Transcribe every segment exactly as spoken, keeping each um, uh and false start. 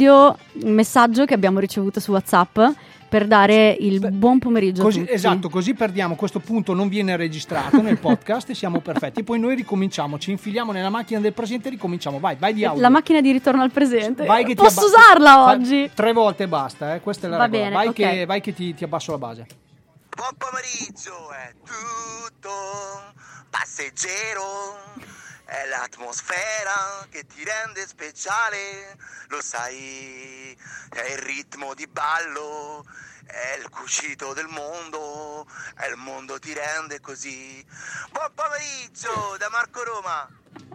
Un messaggio che abbiamo ricevuto su WhatsApp per dare il buon pomeriggio così, a tutti. Esatto, così perdiamo questo punto, non viene registrato nel podcast e siamo perfetti. Poi noi ricominciamo, ci infiliamo nella macchina del presente e ricominciamo. Vai, vai di audio. La macchina di ritorno al presente. Vai che Posso ti abba- usarla vai, oggi? Tre volte basta, eh? Questa è la Va regola. Bene, vai, okay. che, vai che ti, ti abbasso la base. Buon pomeriggio, è tutto passeggero. È l'atmosfera che ti rende speciale, lo sai, è il ritmo di ballo, è il cucito del mondo, è il mondo ti rende così. Buon pomeriggio da Marco Roma.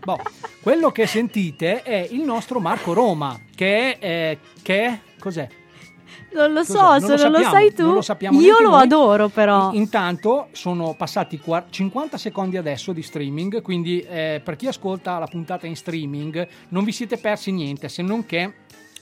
Boh, quello che sentite è il nostro Marco Roma, che è, che cos'è? Non lo so, non se lo, lo, lo sai tu, lo io lo noi. adoro però. Intanto sono passati cinquanta secondi adesso di streaming, quindi eh, per chi ascolta la puntata in streaming non vi siete persi niente, se non che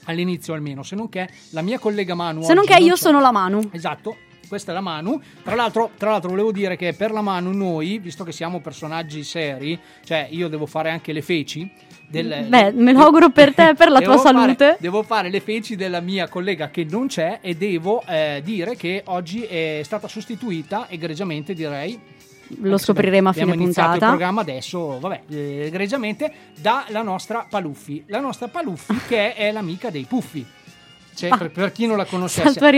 all'inizio almeno, se non che la mia collega Manu... Se non che non io so. sono la Manu. Esatto. Questa è la Manu. Tra l'altro, tra l'altro volevo dire che per la Manu noi, visto che siamo personaggi seri, cioè io devo fare anche le feci del, beh, le, me lo auguro per te e per la tua salute. Fare, devo fare le feci della mia collega che non c'è e devo eh, dire che oggi è stata sostituita egregiamente, direi. Lo scopriremo a fine puntata. Abbiamo iniziato il programma adesso, vabbè, egregiamente dalla nostra Paluffi. La nostra Paluffi che è l'amica dei Puffi. Cioè, ah, per, per chi non la conoscesse, per,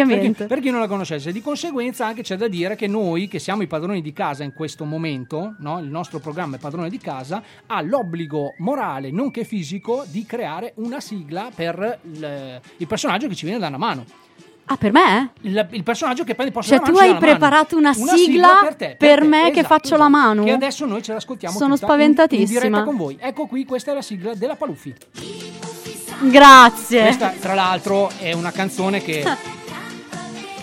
per chi non la conoscesse, di conseguenza anche c'è da dire che noi che siamo i padroni di casa in questo momento, no? Il nostro programma è Padrone di Casa, ha l'obbligo morale nonché fisico di creare una sigla per il, il personaggio che ci viene da una mano. Ah, per me? Il, il personaggio che prendi posso cioè, la mano. Cioè, tu hai preparato una, una sigla, sigla per, te, per, per te, me, esatto, che faccio esatto. la mano. Che adesso noi ce l'ascoltiamo. Sono spaventatissima. In, in diretta con voi. Ecco qui, questa è la sigla della Paluffi. Grazie. Questa tra l'altro è una canzone che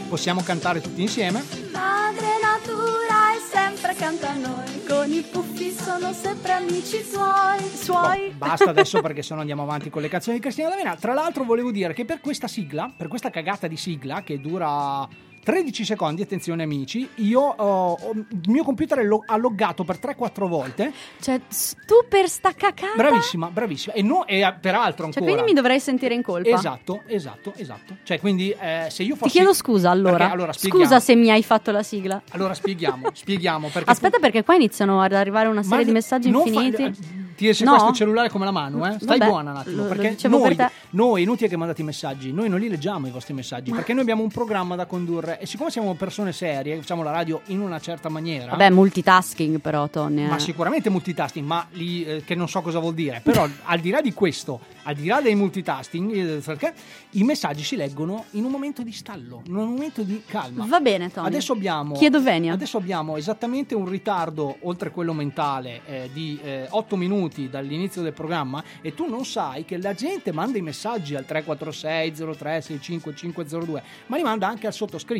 possiamo cantare tutti insieme. Madre natura è sempre accanto a noi, con i puffi sono sempre amici suoi, suoi. Oh, basta adesso perché sennò andiamo avanti con le canzoni di Cristina D'Avena. Tra l'altro volevo dire che per questa sigla, per questa cagata di sigla che dura tredici secondi, attenzione amici, io oh, oh, il mio computer è lo- alloggato per tre quattro volte. Cioè, tu per sta cacata? Bravissima, bravissima. E, no, e peraltro ancora. Cioè, quindi mi dovrei sentire in colpa. Esatto, esatto, esatto. Cioè, quindi eh, se io fossi... Ti chiedo scusa allora. Perché, allora scusa se mi hai fatto la sigla. Allora spieghiamo, spieghiamo. Perché aspetta tu... perché qua iniziano ad arrivare una serie Ma di messaggi infiniti. Fa... Ti esce no. questo cellulare come la mano, eh? Stai Vabbè, buona un attimo, perché noi, per noi, inutile che mandate i messaggi, noi non li leggiamo i vostri messaggi, Ma... perché noi abbiamo un programma da condurre. E siccome siamo persone serie, facciamo la radio in una certa maniera. Vabbè, multitasking però, Tony. Ma sicuramente multitasking, ma lì, eh, che non so cosa vuol dire. Però al di là di questo, al di là dei multitasking, eh, perché i messaggi si leggono in un momento di stallo, in un momento di calma. Va bene, Tony. Adesso abbiamo, Chiedo venia. Adesso abbiamo esattamente un ritardo, oltre quello mentale, eh, di eh, otto minuti dall'inizio del programma. E tu non sai che la gente manda i messaggi al tre quattro sei zero tre sei cinque cinque zero due, ma li manda anche al sottoscritto.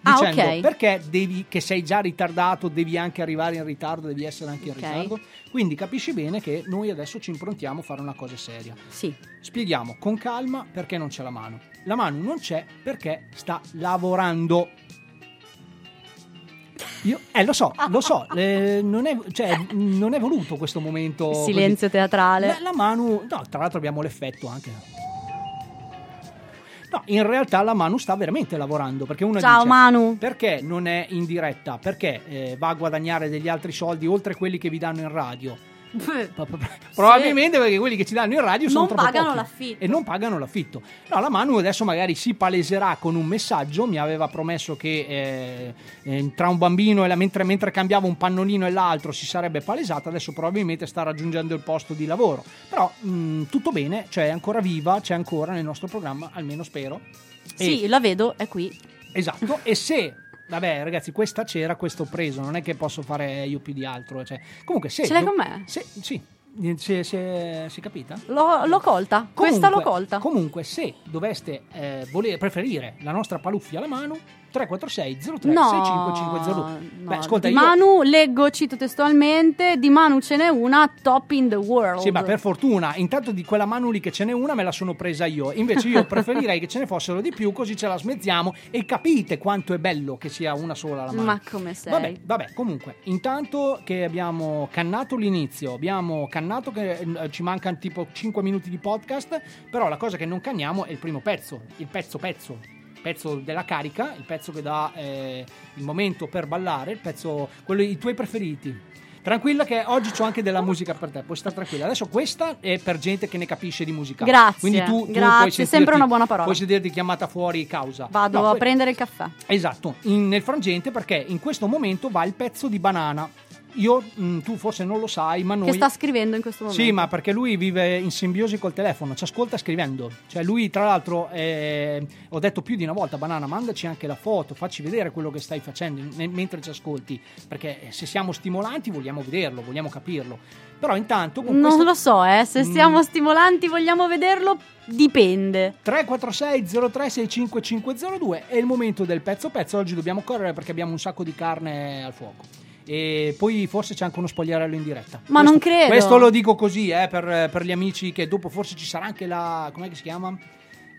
Dicendo ah, okay. perché devi, che sei già ritardato, devi anche arrivare in ritardo, devi essere anche in okay. ritardo. Quindi capisci bene che noi adesso ci improntiamo a fare una cosa seria. Sì. Spieghiamo con calma perché non c'è la mano. La mano non c'è perché sta lavorando. Io, eh, lo so, lo so, eh, non, è, cioè, non è voluto questo momento. Silenzio così. Teatrale. La, la mano, no, tra l'altro abbiamo l'effetto anche. No, in realtà la Manu sta veramente lavorando, perché una Ciao, dice, Manu. Perché non è in diretta? Perché eh, va a guadagnare degli altri soldi oltre quelli che vi danno in radio? Probabilmente sì. Perché quelli che ci danno in radio non sono troppo pagano pochi l'affitto. E non pagano l'affitto. No, la Manu adesso magari si paleserà con un messaggio. Mi aveva promesso che eh, eh, tra un bambino e la, mentre, mentre cambiava un pannolino e l'altro si sarebbe palesata. Adesso probabilmente sta raggiungendo il posto di lavoro. Però mh, tutto bene, cioè è ancora viva, c'è ancora nel nostro programma, almeno spero. E sì, la vedo, è qui. Esatto, e se... Vabbè ragazzi, questa c'era, questo ho preso, non è che posso fare io più di altro, cioè. Comunque se ce l'hai do- con me? Se, sì, si è capita? L'ho, l'ho colta, comunque, questa l'ho colta. Comunque se doveste eh, voler preferire la nostra Paluffi alla mano, tre quattro sei zero tre no, sei cinque cinque zero due. No, beh, ascolta, di io... Manu, leggo, cito testualmente, di Manu ce n'è una top in the world. Sì, ma per fortuna, intanto di quella Manu lì che ce n'è una me la sono presa io. Invece io preferirei che ce ne fossero di più, così ce la smettiamo e capite quanto è bello che sia una sola la Manu. Ma come sei? Vabbè, vabbè, comunque, intanto che abbiamo cannato l'inizio, abbiamo cannato che eh, ci mancano tipo cinque minuti di podcast, però la cosa che non canniamo è il primo pezzo, il pezzo pezzo. pezzo della carica, il pezzo che dà eh, il momento per ballare, il pezzo, quello, i tuoi preferiti. Tranquilla che oggi c'ho anche della musica per te, puoi stare tranquilla. Adesso questa è per gente che ne capisce di musica. Grazie. Quindi tu, grazie, tu puoi sentirti, sempre una buona parola. Puoi sederti chiamata fuori causa. Vado no, a poi, prendere il caffè. Esatto, in, nel frangente, perché in questo momento va il pezzo di Banana. Io, mh, tu forse non lo sai, ma noi... Che sta scrivendo in questo momento. Sì, ma perché lui vive in simbiosi col telefono, ci ascolta scrivendo. Cioè lui, tra l'altro, eh, ho detto più di una volta, Banana, mandaci anche la foto, facci vedere quello che stai facendo ne- mentre ci ascolti. Perché se siamo stimolanti vogliamo vederlo, vogliamo capirlo. Però intanto... Con non questo... lo so, eh, se siamo mm. stimolanti vogliamo vederlo, dipende. tre quattro sei zero tre sei cinque cinque zero due è il momento del pezzo pezzo. Oggi dobbiamo correre perché abbiamo un sacco di carne al fuoco. E poi forse c'è anche uno spogliarello in diretta. Ma questo, non credo. Questo lo dico così, eh, per, per gli amici, che dopo forse ci sarà anche la... Com'è che si chiama?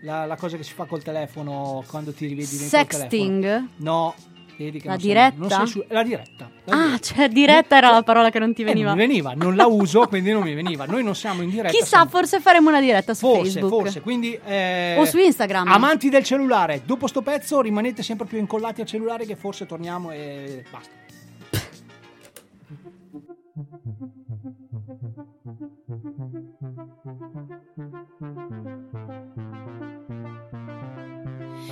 La, la cosa che si fa col telefono quando ti rivedi dentro il telefono. Sexting? No. Vedi che la, non diretta? Sono, non su, la diretta? La diretta. Ah, cioè diretta non, era la parola che non ti veniva. Eh, non mi veniva, non la uso, quindi non mi veniva. Noi non siamo in diretta. Chissà, siamo... forse faremo una diretta su forse, Facebook. Forse, quindi... Eh, o su Instagram. Amanti del cellulare, dopo sto pezzo rimanete sempre più incollati al cellulare, che forse torniamo e basta.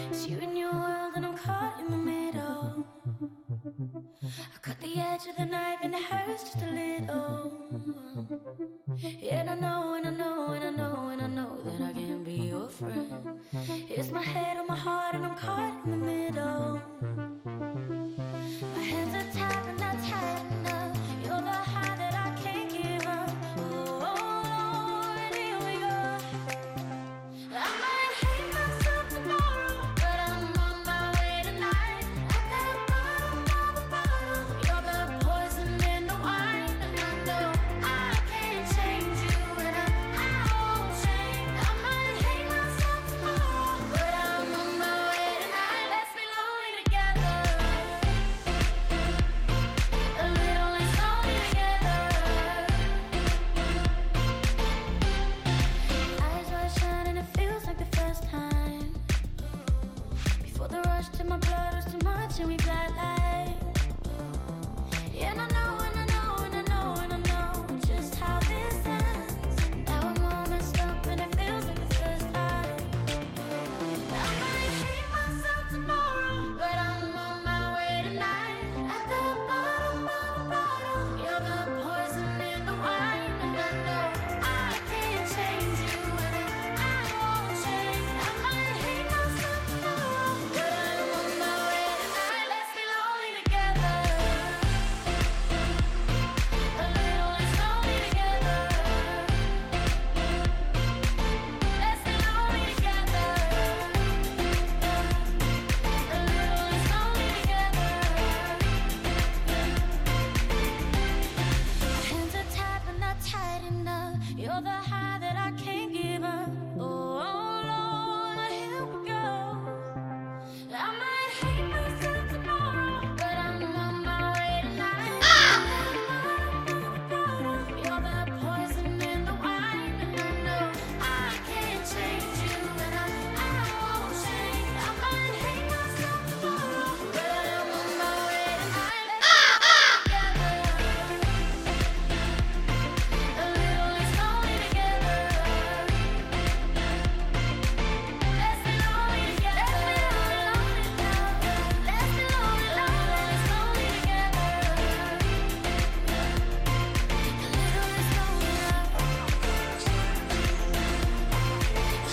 It's you and your world and I'm caught in the middle. I cut the edge of the knife and it hurts just a little. And I know, and I know, and I know, and I know that I can't be your friend. It's my head on my heart and I'm caught in the middle. My hands are tied and not tied enough. You're the high that I can't give up. Oh, Lord, here we go. I might hate myself tomorrow, but I'm on my way tonight. At that bottom of the bottle, you're the poison in the wine. And I know I can't change you, and I, I won't change. I might hate myself tomorrow, but I'm on my way tonight. Let's be lonely together. A little and slowly together. Eyes wide shut and it feels like the first time. Before the rush to my blood was too much and we flatlined. And I know, and I know, and I know, and I know just how this ends. Now I'm all messed up and it feels like the first time. I might hate myself tomorrow, but I'm on my way tonight. At the bottom of the bottle, you're the poison in the wine. And I know I can't change you, and I won't change. I might hate myself tomorrow, but I'm on my way tonight. Let's be lonely together. A little and slowly together. Let's be lonely together. A little and slowly together. Hands are tied but not tight enough. You're the high that I can't give up. Oh, Lord, here we go. I might hate myself tomorrow, but I'm on my way tonight. You're the poison in the wine, and I know I can't change you, and I, I won't change. I might hate myself tomorrow, but I'm on my way tonight. Let's be together. A little and slowly together. Let's be lonely together. Let's be lonely together. Let's be lonely together. A little and slowly love. A little and slowly love. A little and slowly love.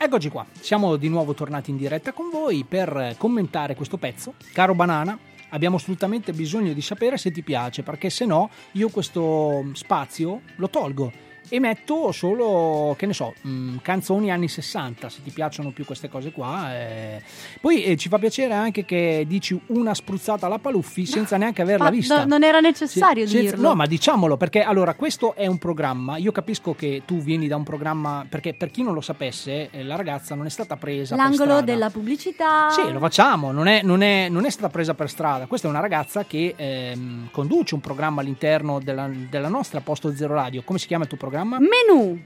Eccoci qua, siamo di nuovo tornati in diretta con voi per commentare questo pezzo. Caro Banana, abbiamo assolutamente bisogno di sapere se ti piace, perché se no io questo spazio lo tolgo e metto solo, che ne so, mh, canzoni anni sessanta, se ti piacciono più queste cose qua. Eh. Poi eh, ci fa piacere anche che dici una spruzzata alla Paluffi senza no, neanche averla vista. No, non era necessario se, dirlo. Senza, no, ma diciamolo, perché allora questo è un programma, io capisco che tu vieni da un programma, perché per chi non lo sapesse, eh, la ragazza non è stata presa l'angolo per strada. Della pubblicità. Sì, lo facciamo, non è, non è, non è stata presa per strada. Questa è una ragazza che ehm, conduce un programma all'interno della, della nostra Posto Zero Radio. Come si chiama il tuo programma? Menù.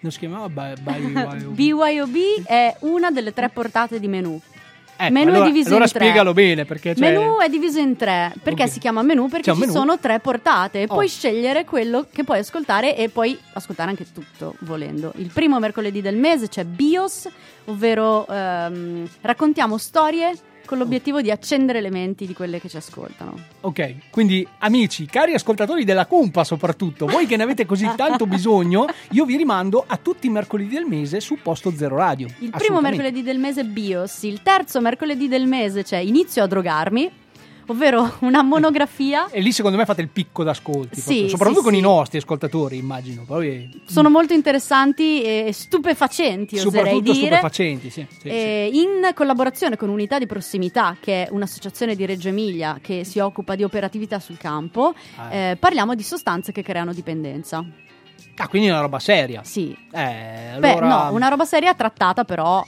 Non si chiamava B Y O B? B Y O B è una delle tre portate di Menù. Ecco, Menù allora, è diviso allora in tre. Allora spiegalo bene, perché cioè... Menù è diviso in tre. Perché okay. si chiama Menù? Perché c'è ci menù. Sono tre portate. E oh. puoi scegliere quello che puoi ascoltare. E puoi ascoltare anche tutto, volendo. Il primo mercoledì del mese c'è BIOS, ovvero ehm, raccontiamo storie con l'obiettivo di accendere le menti di quelle che ci ascoltano. Ok, quindi amici, cari ascoltatori della Cumpa soprattutto, voi che ne avete così tanto bisogno, io vi rimando a tutti i mercoledì del mese su Posto Zero Radio. Il primo mercoledì del mese BIOS, il terzo mercoledì del mese c'è Inizio a drogarmi, ovvero una monografia. E lì secondo me fate il picco d'ascolti, sì, soprattutto sì, con sì. i nostri ascoltatori, immagino. Poi... sono molto interessanti e stupefacenti, oserei dire. Soprattutto stupefacenti, sì, sì, eh, sì. In collaborazione con Unità di Prossimità, che è un'associazione di Reggio Emilia che si occupa di operatività sul campo, ah, eh. Eh, parliamo di sostanze che creano dipendenza. Ah, quindi è una roba seria. Sì. Eh, allora... Beh, no, una roba seria trattata però...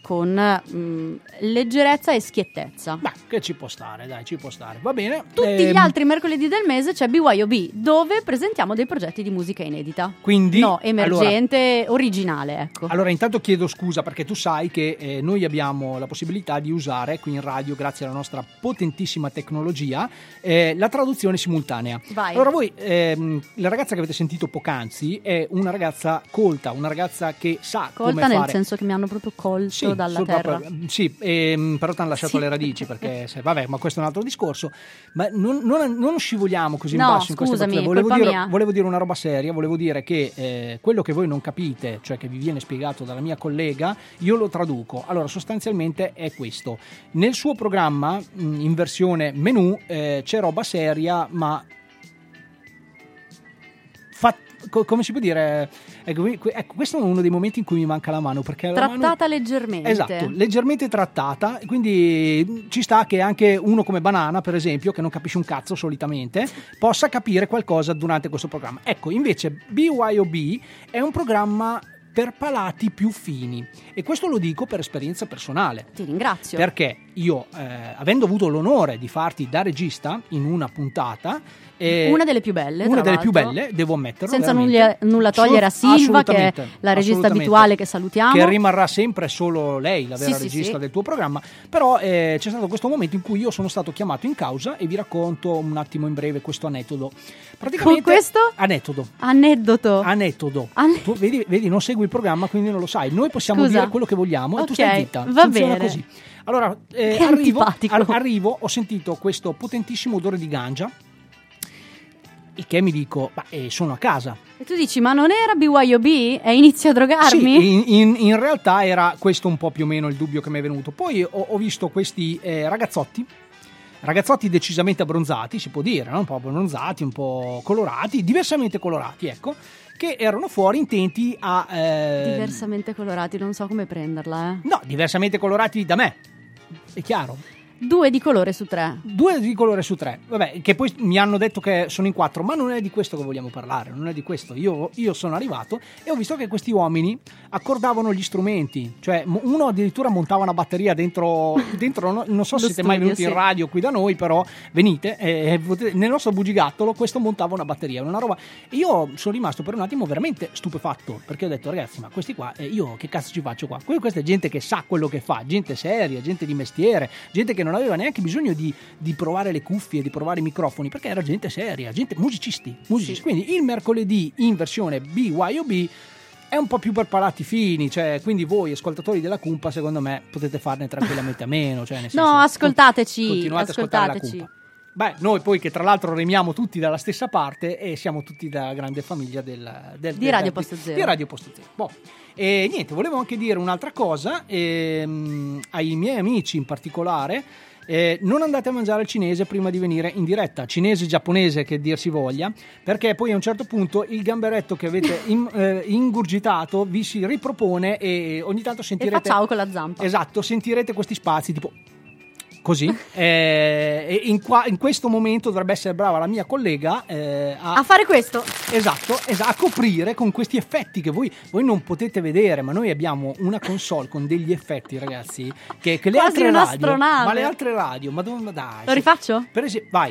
con mh, leggerezza e schiettezza. Beh, che ci può stare, dai, ci può stare. Va bene. Tutti ehm... gli altri mercoledì del mese c'è B Y O B, dove presentiamo dei progetti di musica inedita. Quindi no, emergente, allora, originale, ecco. Allora, intanto chiedo scusa, perché tu sai che eh, noi abbiamo la possibilità di usare qui in radio, grazie alla nostra potentissima tecnologia, eh, la traduzione simultanea. Vai. Allora voi ehm, la ragazza che avete sentito poc'anzi è una ragazza colta, una ragazza che sa colta come fare. Colta nel senso che mi hanno proprio colto. Sì. Dalla terra. Proprio, sì, ehm, però ti hanno lasciato sì. le radici, perché se, vabbè, ma questo è un altro discorso. Ma non, non, non scivoliamo così no, in basso, scusami, in queste volevo dire, mia. volevo dire una roba seria, volevo dire che eh, quello che voi non capite, cioè che vi viene spiegato dalla mia collega, io lo traduco. Allora, sostanzialmente è questo: nel suo programma in versione menù eh, c'è roba seria, ma fatta. Come si può dire? Ecco, ecco, questo è uno dei momenti in cui mi manca la mano, perché la trattata mano... leggermente. Esatto, leggermente trattata. Quindi ci sta che anche uno come Banana, per esempio, che non capisce un cazzo solitamente, possa capire qualcosa durante questo programma. Ecco, invece B Y O B è un programma per palati più fini, e questo lo dico per esperienza personale. Ti ringrazio. Perché io, eh, avendo avuto l'onore di farti da regista in una puntata, eh, una delle più belle, una delle l'altro. più belle, devo ammetterlo, senza nulla, nulla togliere a Silva, che è la regista abituale che salutiamo, che rimarrà sempre solo lei la vera sì, regista sì, sì. del tuo programma. Però eh, c'è stato questo momento in cui io sono stato chiamato in causa, e vi racconto un attimo in breve questo aneddoto. Praticamente con questo aneddoto aneddoto aneddoto An- tu vedi, vedi non segui il programma, quindi non lo sai. Noi possiamo Scusa. dire quello che vogliamo, okay, e tu stai zitta, va funziona bene. così. Allora, eh, arrivo, arrivo, ho sentito questo potentissimo odore di ganja, il che mi dico, ma eh, sono a casa. E tu dici, ma non era B Y O B? E inizio a drogarmi? Sì, in, in, in realtà era questo un po' più o meno il dubbio che mi è venuto. Poi ho, ho visto questi eh, ragazzotti, ragazzotti decisamente abbronzati, si può dire, no? Un po' abbronzati, un po' colorati, diversamente colorati, ecco, che erano fuori intenti a... Eh... Diversamente colorati, non so come prenderla, eh. No, diversamente colorati da me, è chiaro. Due di colore su tre. Due di colore su tre. Vabbè, che poi mi hanno detto che sono in quattro, ma non è di questo che vogliamo parlare, non è di questo. Io, io sono arrivato e ho visto che questi uomini accordavano gli strumenti. Cioè, uno addirittura montava una batteria dentro, dentro no, non so se siete studio, mai venuti sì. in radio qui da noi, però venite, eh, nel nostro bugigattolo questo montava una batteria, una roba. E io sono rimasto per un attimo veramente stupefatto, perché ho detto, ragazzi, ma questi qua, eh, io che cazzo ci faccio qua? Questa è gente che sa quello che fa, gente seria, gente di mestiere, gente che non aveva neanche bisogno di, di provare le cuffie, di provare i microfoni, perché era gente seria, gente musicisti, musicisti. Sì. Quindi il mercoledì in versione B Y O B è un po' più per palati fini, cioè, quindi voi ascoltatori della Cumpa, secondo me, potete farne tranquillamente a meno, cioè, nel senso, no, ascoltateci, continuate ascoltateci. ad ascoltare la Cumpa. Beh, noi poi che tra l'altro remiamo tutti dalla stessa parte, e siamo tutti dalla grande famiglia del, del, di, del, Radio del, di, di Radio Posto Zero. Boh. E niente, volevo anche dire un'altra cosa ehm, ai miei amici in particolare, eh, non andate a mangiare al cinese prima di venire in diretta, cinese, giapponese, che dir si voglia, perché poi a un certo punto il gamberetto che avete in, eh, ingurgitato vi si ripropone e ogni tanto sentirete, e fa ciao con la zampa, esatto, sentirete questi spazi tipo così. eh, e in, qua, in questo momento dovrebbe essere brava la mia collega eh, a, a fare questo, esatto, esatto, a coprire con questi effetti che voi, voi non potete vedere, ma noi abbiamo una console con degli effetti, ragazzi, che, che le altre radio, ma le altre radio, madonna, dai, lo rifaccio? Per esempio, vai,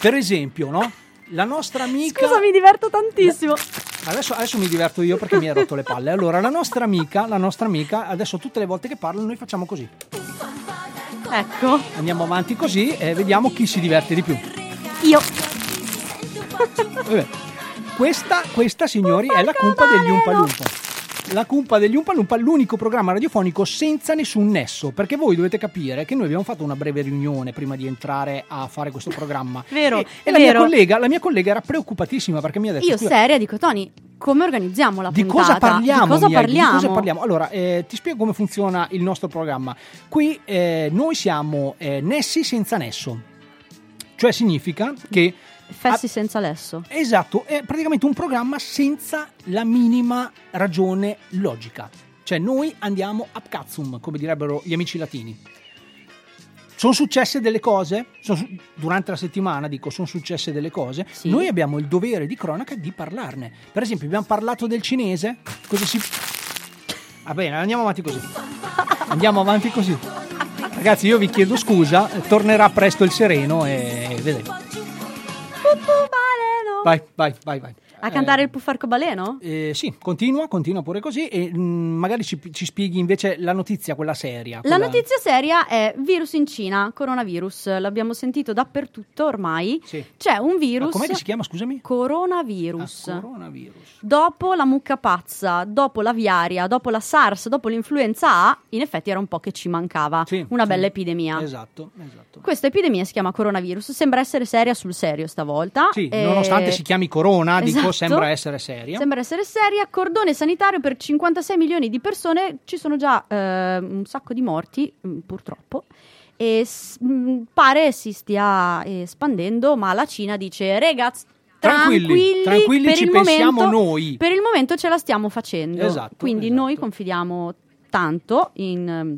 per esempio, no? La nostra amica, scusa, mi diverto tantissimo. Adesso, adesso mi diverto io perché mi hai rotto le palle. Allora, la nostra amica, la nostra amica, adesso tutte le volte che parlo noi facciamo così. Ecco, andiamo avanti così e vediamo chi si diverte di più. Io. Vabbè. Questa, questa, signori, è la cumpa degli Umpa Lumpa. La cumpa degli Umpa Lumpa, l'unico programma radiofonico senza nessun nesso, perché voi dovete capire che noi abbiamo fatto una breve riunione prima di entrare a fare questo programma. Vero, e, e la, vero. Mia collega, la mia collega era preoccupatissima perché mi ha detto... Io seria dico, Tony, come organizziamo la di puntata? Cosa parliamo, di, cosa mia, parliamo? di cosa parliamo? Allora, eh, ti spiego come funziona il nostro programma. Qui eh, noi siamo eh, nessi senza nesso, cioè significa che... Fessi senza lesso. Esatto, è praticamente un programma senza la minima ragione logica. Cioè noi andiamo ab cazzum, come direbbero gli amici latini. Sono successe delle cose, sono, durante la settimana dico, sono successe delle cose, sì. Noi abbiamo il dovere di cronaca di parlarne. Per esempio abbiamo parlato del cinese, così si... Va bene, andiamo avanti così. Andiamo avanti così. Ragazzi, io vi chiedo scusa, tornerà presto il sereno e vedremo. Vai, vai, vai, vai. A cantare eh, il Puff Arcobaleno? Eh, sì, continua, continua pure così. E mh, magari ci, ci spieghi invece la notizia, quella seria. Quella... La notizia seria è virus in Cina, coronavirus. L'abbiamo sentito dappertutto ormai. Sì. C'è un virus. Ma com'è che si chiama, scusami? Coronavirus. Ah, coronavirus. Dopo la mucca pazza, dopo l'aviaria, dopo la SARS, dopo l'influenza A, in effetti era un po' che ci mancava. Sì, Una sì. bella epidemia. Esatto, esatto. Questa epidemia si chiama coronavirus. Sembra essere seria sul serio stavolta. Sì, e... nonostante si chiami corona, esatto. Dico, sembra essere seria. Sembra essere seria. Cordone sanitario per cinquantasei milioni di persone. Ci sono già eh, un sacco di morti, purtroppo. E s- pare si stia espandendo, ma la Cina dice: ragazzi, tranquilli, tranquilli, tranquilli per ci il pensiamo momento, noi. Per il momento ce la stiamo facendo. Esatto, Quindi esatto. noi confidiamo tanto in...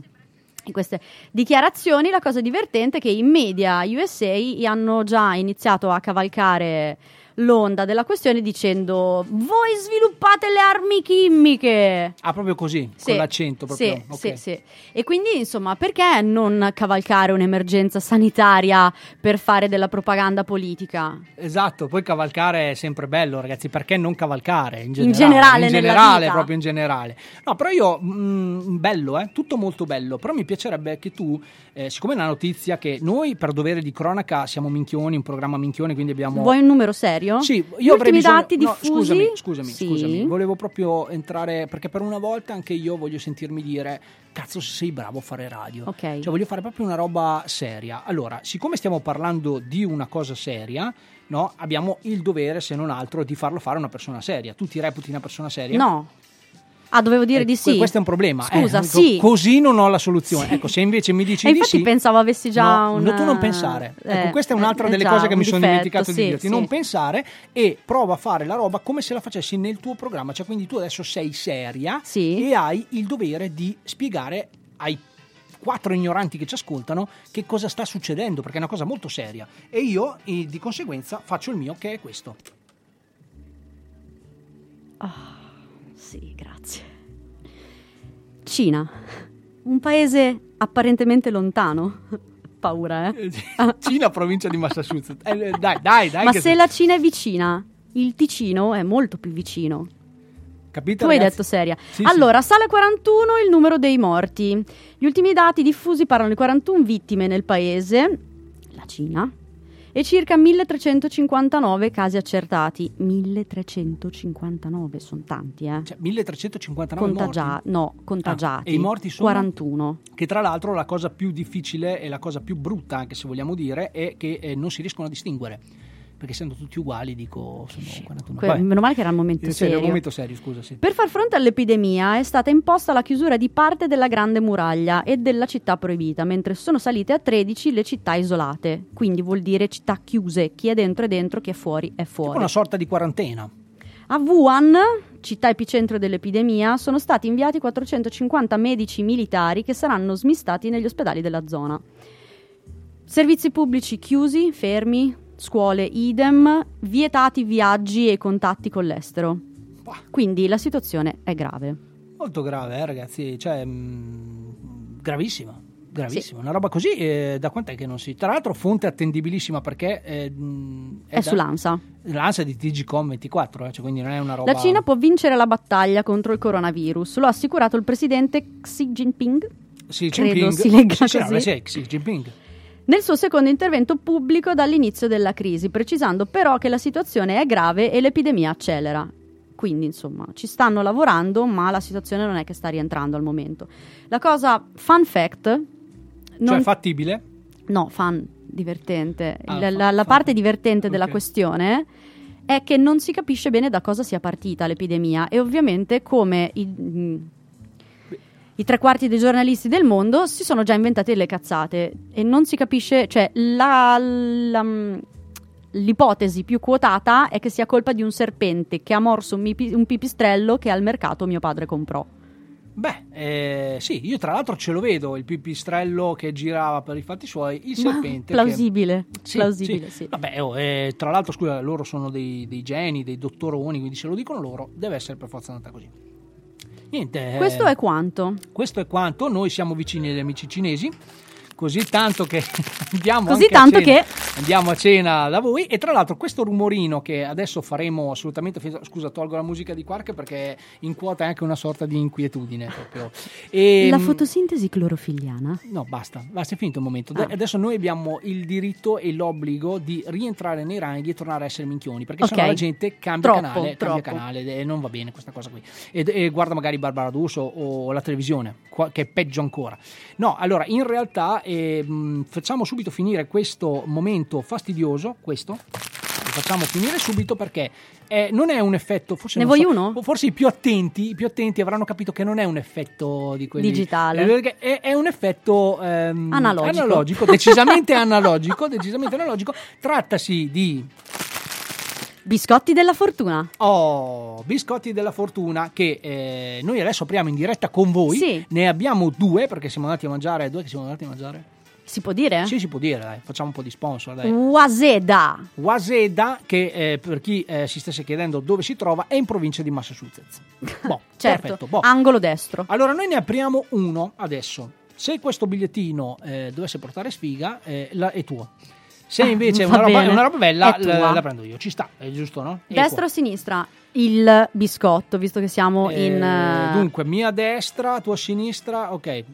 In queste dichiarazioni. La cosa divertente è che i media U S A hanno già iniziato a cavalcare l'onda della questione dicendo: voi sviluppate le armi chimiche. Ah, proprio così, sì. Con l'accento proprio. Sì, okay. sì, sì. E quindi insomma, perché non cavalcare un'emergenza sanitaria per fare della propaganda politica? Esatto, poi cavalcare è sempre bello, ragazzi, perché non cavalcare in generale? In generale, in generale vita. Proprio in generale. No, però io, mh, bello, eh, tutto molto bello, però mi piacerebbe che tu, eh, siccome è una notizia che noi per dovere di cronaca siamo minchioni, un programma minchione, quindi abbiamo... Vuoi un numero serio? Sì, io avrei bisogno... dati no, diffusi? Scusami, scusami, sì. scusami, volevo proprio entrare, perché per una volta anche io voglio sentirmi dire: cazzo, sei bravo a fare radio. Okay. Cioè voglio fare proprio una roba seria. Allora, siccome stiamo parlando di una cosa seria, no, abbiamo il dovere, se non altro, di farlo fare a una persona seria. Tu ti reputi una persona seria? No. Ah, dovevo dire eh, di sì. Questo è un problema. Scusa, eh, sì. Così non ho la soluzione. Sì. Ecco, se invece mi dici e di sì. Infatti pensavo avessi già no, un. No, tu non pensare. Eh, ecco, questa è un'altra eh, delle già, cose che mi difetto, sono dimenticato sì, di dirti. Sì. Non pensare e prova a fare la roba come se la facessi nel tuo programma. Cioè, quindi tu adesso sei seria sì. e hai il dovere di spiegare ai quattro ignoranti che ci ascoltano che cosa sta succedendo, perché è una cosa molto seria. E io eh, di conseguenza faccio il mio, che è questo. Ah. Oh. Sì, grazie. Cina, un paese apparentemente lontano. Paura, eh? Cina, provincia di Massachusetts. Eh, dai, dai, dai. Ma se sei... la Cina è vicina, il Ticino è molto più vicino. Capito, tu ragazzi? Hai detto seria. Sì, allora, sì. Sale quarantuno il numero dei morti. Gli ultimi dati diffusi parlano di quarantuno vittime nel paese, la Cina, e circa milletrecentocinquantanove casi accertati. milletrecentocinquantanove sono tanti, eh? Cioè, milletrecentocinquantanove Contagia- morti? No, contagiati. Ah, e i morti sono? quarantuno. Che tra l'altro la cosa più difficile e la cosa più brutta, anche se vogliamo dire, è che eh, non si riescono a distinguere. perché essendo tutti uguali dico sono quarantuno. Que- meno male che era un momento eh, serio. Sì, era un momento serio, scusa, sì. Per far fronte all'epidemia è stata imposta la chiusura di parte della Grande Muraglia e della Città Proibita, mentre sono salite a tredici le città isolate, quindi vuol dire città chiuse, chi è dentro è dentro, chi è fuori è fuori. Tipo una sorta di quarantena. A Wuhan, città epicentro dell'epidemia, sono stati inviati quattrocentocinquanta medici militari che saranno smistati negli ospedali della zona. Servizi pubblici chiusi, fermi, scuole idem, vietati viaggi e contatti con l'estero. Quindi la situazione è grave. Molto grave, eh, ragazzi, cioè mh, gravissima. Gravissimo, sì. Una roba così eh, da quant'è che non si... Tra l'altro fonte attendibilissima perché eh, è, è da... sull'ANSA. L'ANSA di T G Com ventiquattro, eh, cioè quindi non è una roba... La Cina può vincere la battaglia contro il coronavirus, lo ha assicurato il presidente Xi Jinping. Xi Jinping. Credo si legga sì, così. Sì, Xi Jinping. Nel suo secondo intervento pubblico dall'inizio della crisi, precisando però che la situazione è grave e l'epidemia accelera. Quindi insomma ci stanno lavorando, ma la situazione non è che sta rientrando al momento. La cosa fun fact... Non... Cioè fattibile? No, fan, divertente. Ah, la, fan, la, la fan. parte divertente okay. della questione è che non si capisce bene da cosa sia partita l'epidemia e ovviamente come i, i tre quarti dei giornalisti del mondo si sono già inventati delle cazzate e non si capisce, cioè la, la, l'ipotesi più quotata è che sia colpa di un serpente che ha morso un, mipi, un pipistrello che al mercato mio padre comprò. Beh, eh, sì, io tra l'altro ce lo vedo, il pipistrello che girava per i fatti suoi, il Ma serpente plausibile, che... sì, plausibile, sì, sì. Vabbè, oh, eh, tra l'altro, scusa, loro sono dei, dei geni, dei dottoroni, quindi se lo dicono loro, deve essere per forza andata così. Niente. Questo eh, è quanto. Questo è quanto, noi siamo vicini agli amici cinesi, così tanto che andiamo così anche tanto a cena. Che... andiamo a cena da voi e tra l'altro questo rumorino che adesso faremo assolutamente f- scusa tolgo la musica di Quark perché in quota è anche una sorta di inquietudine proprio e, la fotosintesi clorofilliana no basta, basta è finito il momento ah. Adesso noi abbiamo il diritto e l'obbligo di rientrare nei ranghi e tornare a essere minchioni perché okay. sennò la gente cambia troppo, canale troppo. Cambia canale e non va bene questa cosa qui e, e guarda magari Barbara D'Urso o la televisione che è peggio ancora no allora in realtà eh, mh, facciamo subito finire questo momento fastidioso questo lo facciamo finire subito perché è, non è un effetto forse ne vuoi so, uno? Forse i più attenti i più attenti avranno capito che non è un effetto di quelli, digitale è, è un effetto ehm, analogico, analogico decisamente analogico decisamente analogico trattasi di biscotti della fortuna. Oh, biscotti della fortuna che eh, noi adesso apriamo in diretta con voi sì. Ne abbiamo due perché siamo andati a mangiare due che siamo andati a mangiare si può dire? Sì, si può dire, dai. Facciamo un po' di sponsor. Dai. Waseda. Waseda, che eh, per chi eh, si stesse chiedendo dove si trova, è in provincia di Massachusetts. Boh, certo, perfetto, boh. Angolo destro. Allora, noi ne apriamo uno adesso. Se questo bigliettino eh, dovesse portare sfiga, eh, la, è tuo. Se invece eh, è, una roba, è una roba bella, la, la prendo io. Ci sta, è giusto, no? È destra qua. O sinistra? Il biscotto, visto che siamo eh, in... Dunque, mia destra, tua sinistra, ok. Eh,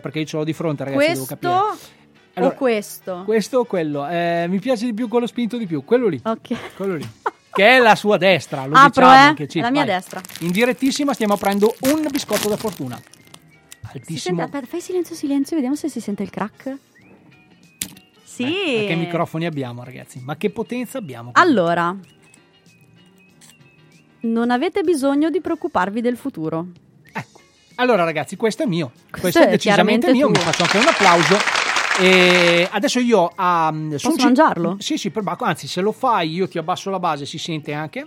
perché io ce l'ho di fronte, ragazzi, questo... devo capire. Allora, o questo questo o quello eh, mi piace di più quello spinto di più quello lì okay. Quello lì che è la sua destra lo apro diciamo eh anche, ci, la mia vai. Destra in direttissima stiamo aprendo un biscotto da fortuna altissimo si sente, aspetta, fai silenzio silenzio vediamo se si sente il crack sì eh, che microfoni abbiamo ragazzi ma che potenza abbiamo quindi? Allora non avete bisogno di preoccuparvi del futuro ecco allora ragazzi questo è mio questo, questo è, è decisamente mio tuo. Mi faccio anche un applauso. E adesso io um, posso ci... mangiarlo? Sì, sì, per bacco. Anzi, se lo fai io ti abbasso la base, si sente anche.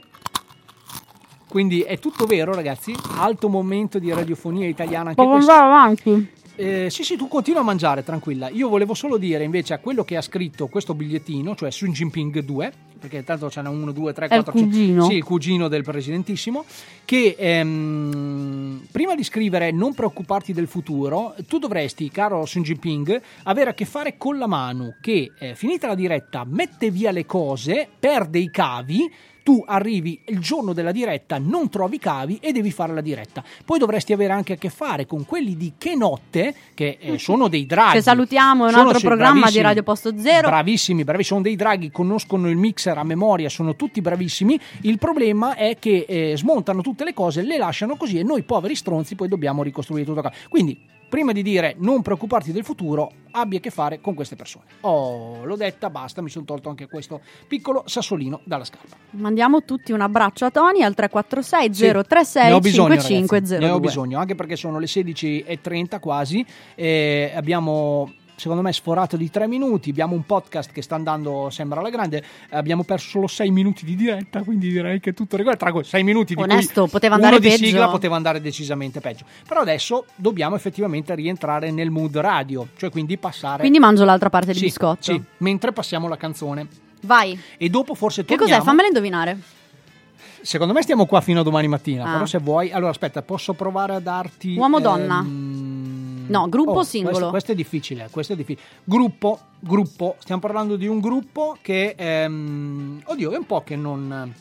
Quindi è tutto vero, ragazzi. Alto momento di radiofonia italiana. Anche può andare avanti? Eh, sì, sì, tu continua a mangiare, tranquilla. Io volevo solo dire invece a quello che ha scritto questo bigliettino, cioè Xi Jinping due, perché tanto ce n'è uno, due, tre, quattro, il cugino. Sì, il cugino del presidentissimo, che ehm, prima di scrivere non preoccuparti del futuro, tu dovresti, caro Xi Jinping, avere a che fare con la mano che, eh, finita la diretta, mette via le cose, perde i cavi. Tu arrivi il giorno della diretta, non trovi cavi e devi fare la diretta. Poi dovresti avere anche a che fare con quelli di Che Notte, che eh, sono dei draghi. Che salutiamo, è un altro programma di Radio Posto Zero. Bravissimi, bravi, sono dei draghi, conoscono il mixer a memoria, sono tutti bravissimi. Il problema è che eh, smontano tutte le cose, le lasciano così e noi poveri stronzi poi dobbiamo ricostruire tutto. Quindi... prima di dire non preoccuparti del futuro, abbia a che fare con queste persone. Oh, l'ho detta, basta, mi sono tolto anche questo piccolo sassolino dalla scarpa. Mandiamo tutti un abbraccio a Tony al tre quattro sei zero tre sei cinque cinque zero due. Ne ho bisogno, anche perché sono le sedici e trenta quasi e abbiamo... secondo me sforato di tre minuti. Abbiamo un podcast che sta andando sembra alla grande. Abbiamo perso solo sei minuti di diretta, quindi direi che tutto regolare. Tra sei minuti di onesto, cui poteva andare uno peggio. Di sigla poteva andare decisamente peggio. Però adesso dobbiamo effettivamente rientrare nel mood radio, cioè quindi passare. Quindi mangio l'altra parte di sì, biscotto. Sì. Mentre passiamo la canzone. Vai. E dopo forse torniamo. Che cos'è? Fammela indovinare. Secondo me stiamo qua fino a domani mattina. Ah. Però se vuoi, allora aspetta, posso provare a darti uomo ehm... donna. No, gruppo o oh, singolo? Questo, questo è difficile, questo è difficile. Gruppo, gruppo, stiamo parlando di un gruppo che, ehm, oddio, è un po' che non,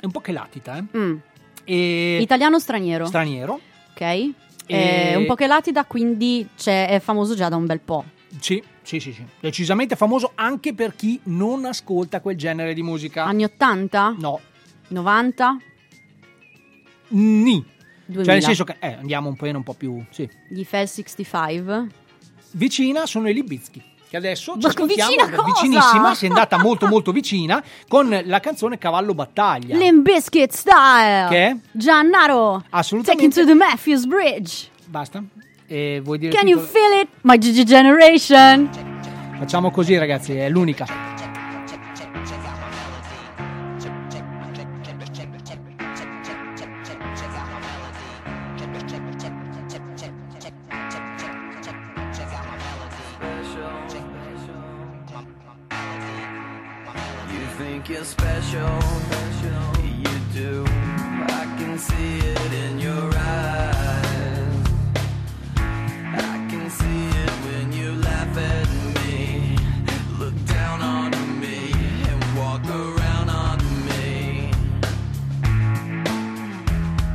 è un po' che latita, eh. Mm. E... italiano straniero? Straniero. Ok, e... è un po' che latita, quindi c'è, è famoso già da un bel po'. Sì, sì, sì, sì, decisamente famoso anche per chi non ascolta quel genere di musica. Anni ottanta? No. novanta? Ni. duemila. Cioè nel senso che eh, andiamo un po' in un po' più sì. Gli Fell sessantacinque vicina sono i Libizki, che adesso ci ascoltiamo, vicinissima, si è andata molto molto vicina con la canzone Cavallo Battaglia. Limp Bizkit Style. Che? Giannaro. Assolutamente. Take it to the Matthews Bridge. Basta. E vuoi dire Can you feel it? My Gigi Generation. Facciamo così ragazzi, è l'unica. You're special, you do, I can see it in your eyes, I can see it when you laugh at me, look down on me and walk around on me,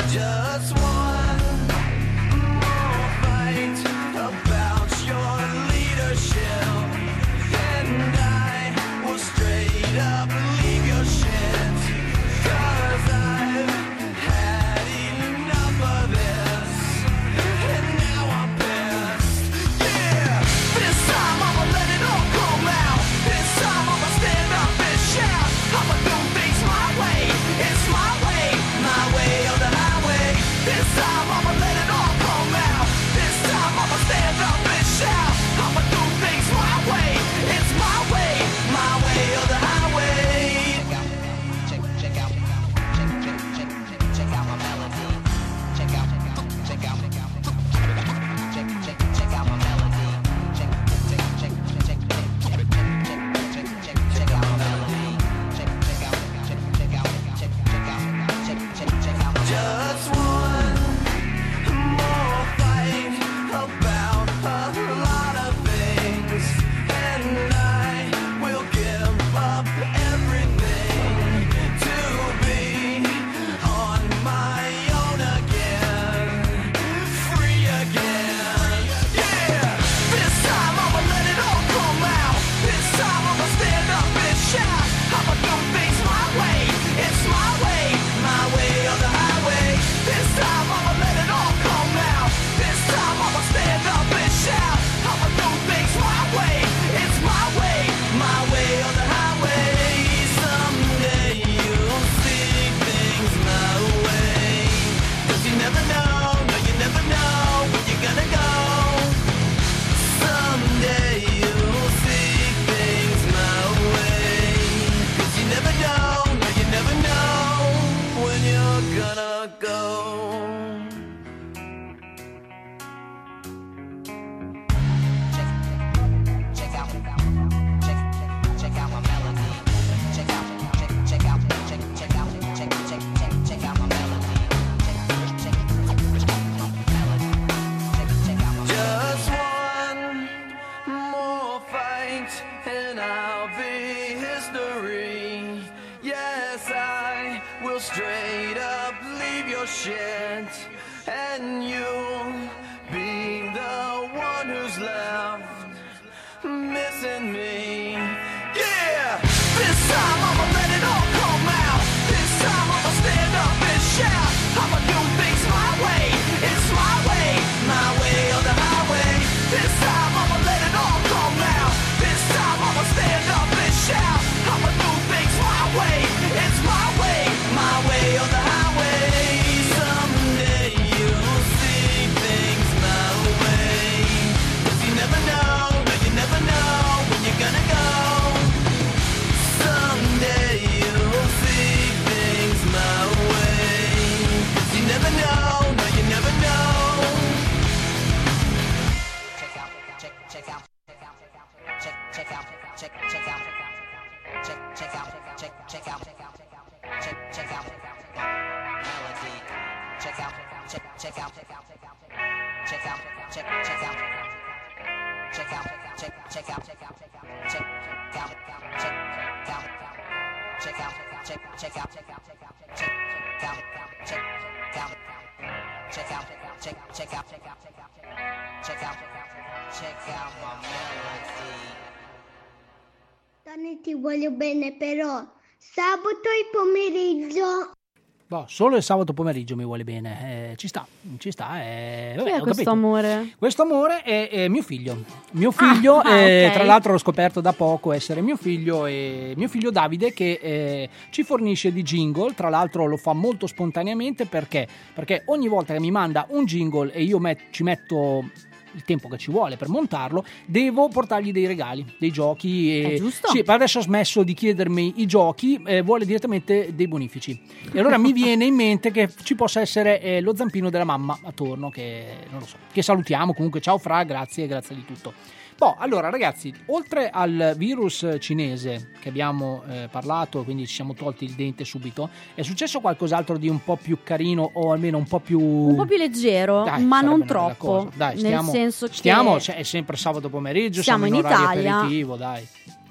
just one more fight about your leadership, and I will straight up. Shout, I'ma do things my way, it's my way, my way or the highway. check, check out, melody, check out, check, check out, check out, check out, check, check out, check out, check, check out, check out, check, check out, check, check out, check, check out, check out, check out, check, check out, check out, check, check out, check out, check out, check out my melody. Tony, ti voglio bene, però. Sabato e pomeriggio. No, solo il sabato pomeriggio mi vuole bene, eh, ci sta, ci sta. Eh, vabbè, Chi è questo capito. amore? Questo amore è, è mio figlio. Mio figlio, ah, eh, ah, okay. Tra l'altro l'ho scoperto da poco essere mio figlio, e mio figlio Davide che eh, ci fornisce di jingle. Tra l'altro lo fa molto spontaneamente perché perché ogni volta che mi manda un jingle e io met- ci metto il tempo che ci vuole per montarlo, devo portargli dei regali, dei giochi. E... È giusto. Sì, ma adesso ha smesso di chiedermi i giochi, eh, vuole direttamente dei bonifici. E allora mi viene in mente che ci possa essere eh, lo zampino della mamma attorno, che non lo so, che salutiamo comunque. Ciao Fra, grazie, grazie di tutto. Boh, allora ragazzi, oltre al virus cinese che abbiamo eh, parlato, quindi ci siamo tolti il dente subito, è successo qualcos'altro di un po' più carino o almeno un po' più... Un po' più leggero, dai, ma non troppo, dai, stiamo, nel senso che... Stiamo, cioè, è sempre sabato pomeriggio, siamo, siamo in, in orario Italia. Aperitivo, dai.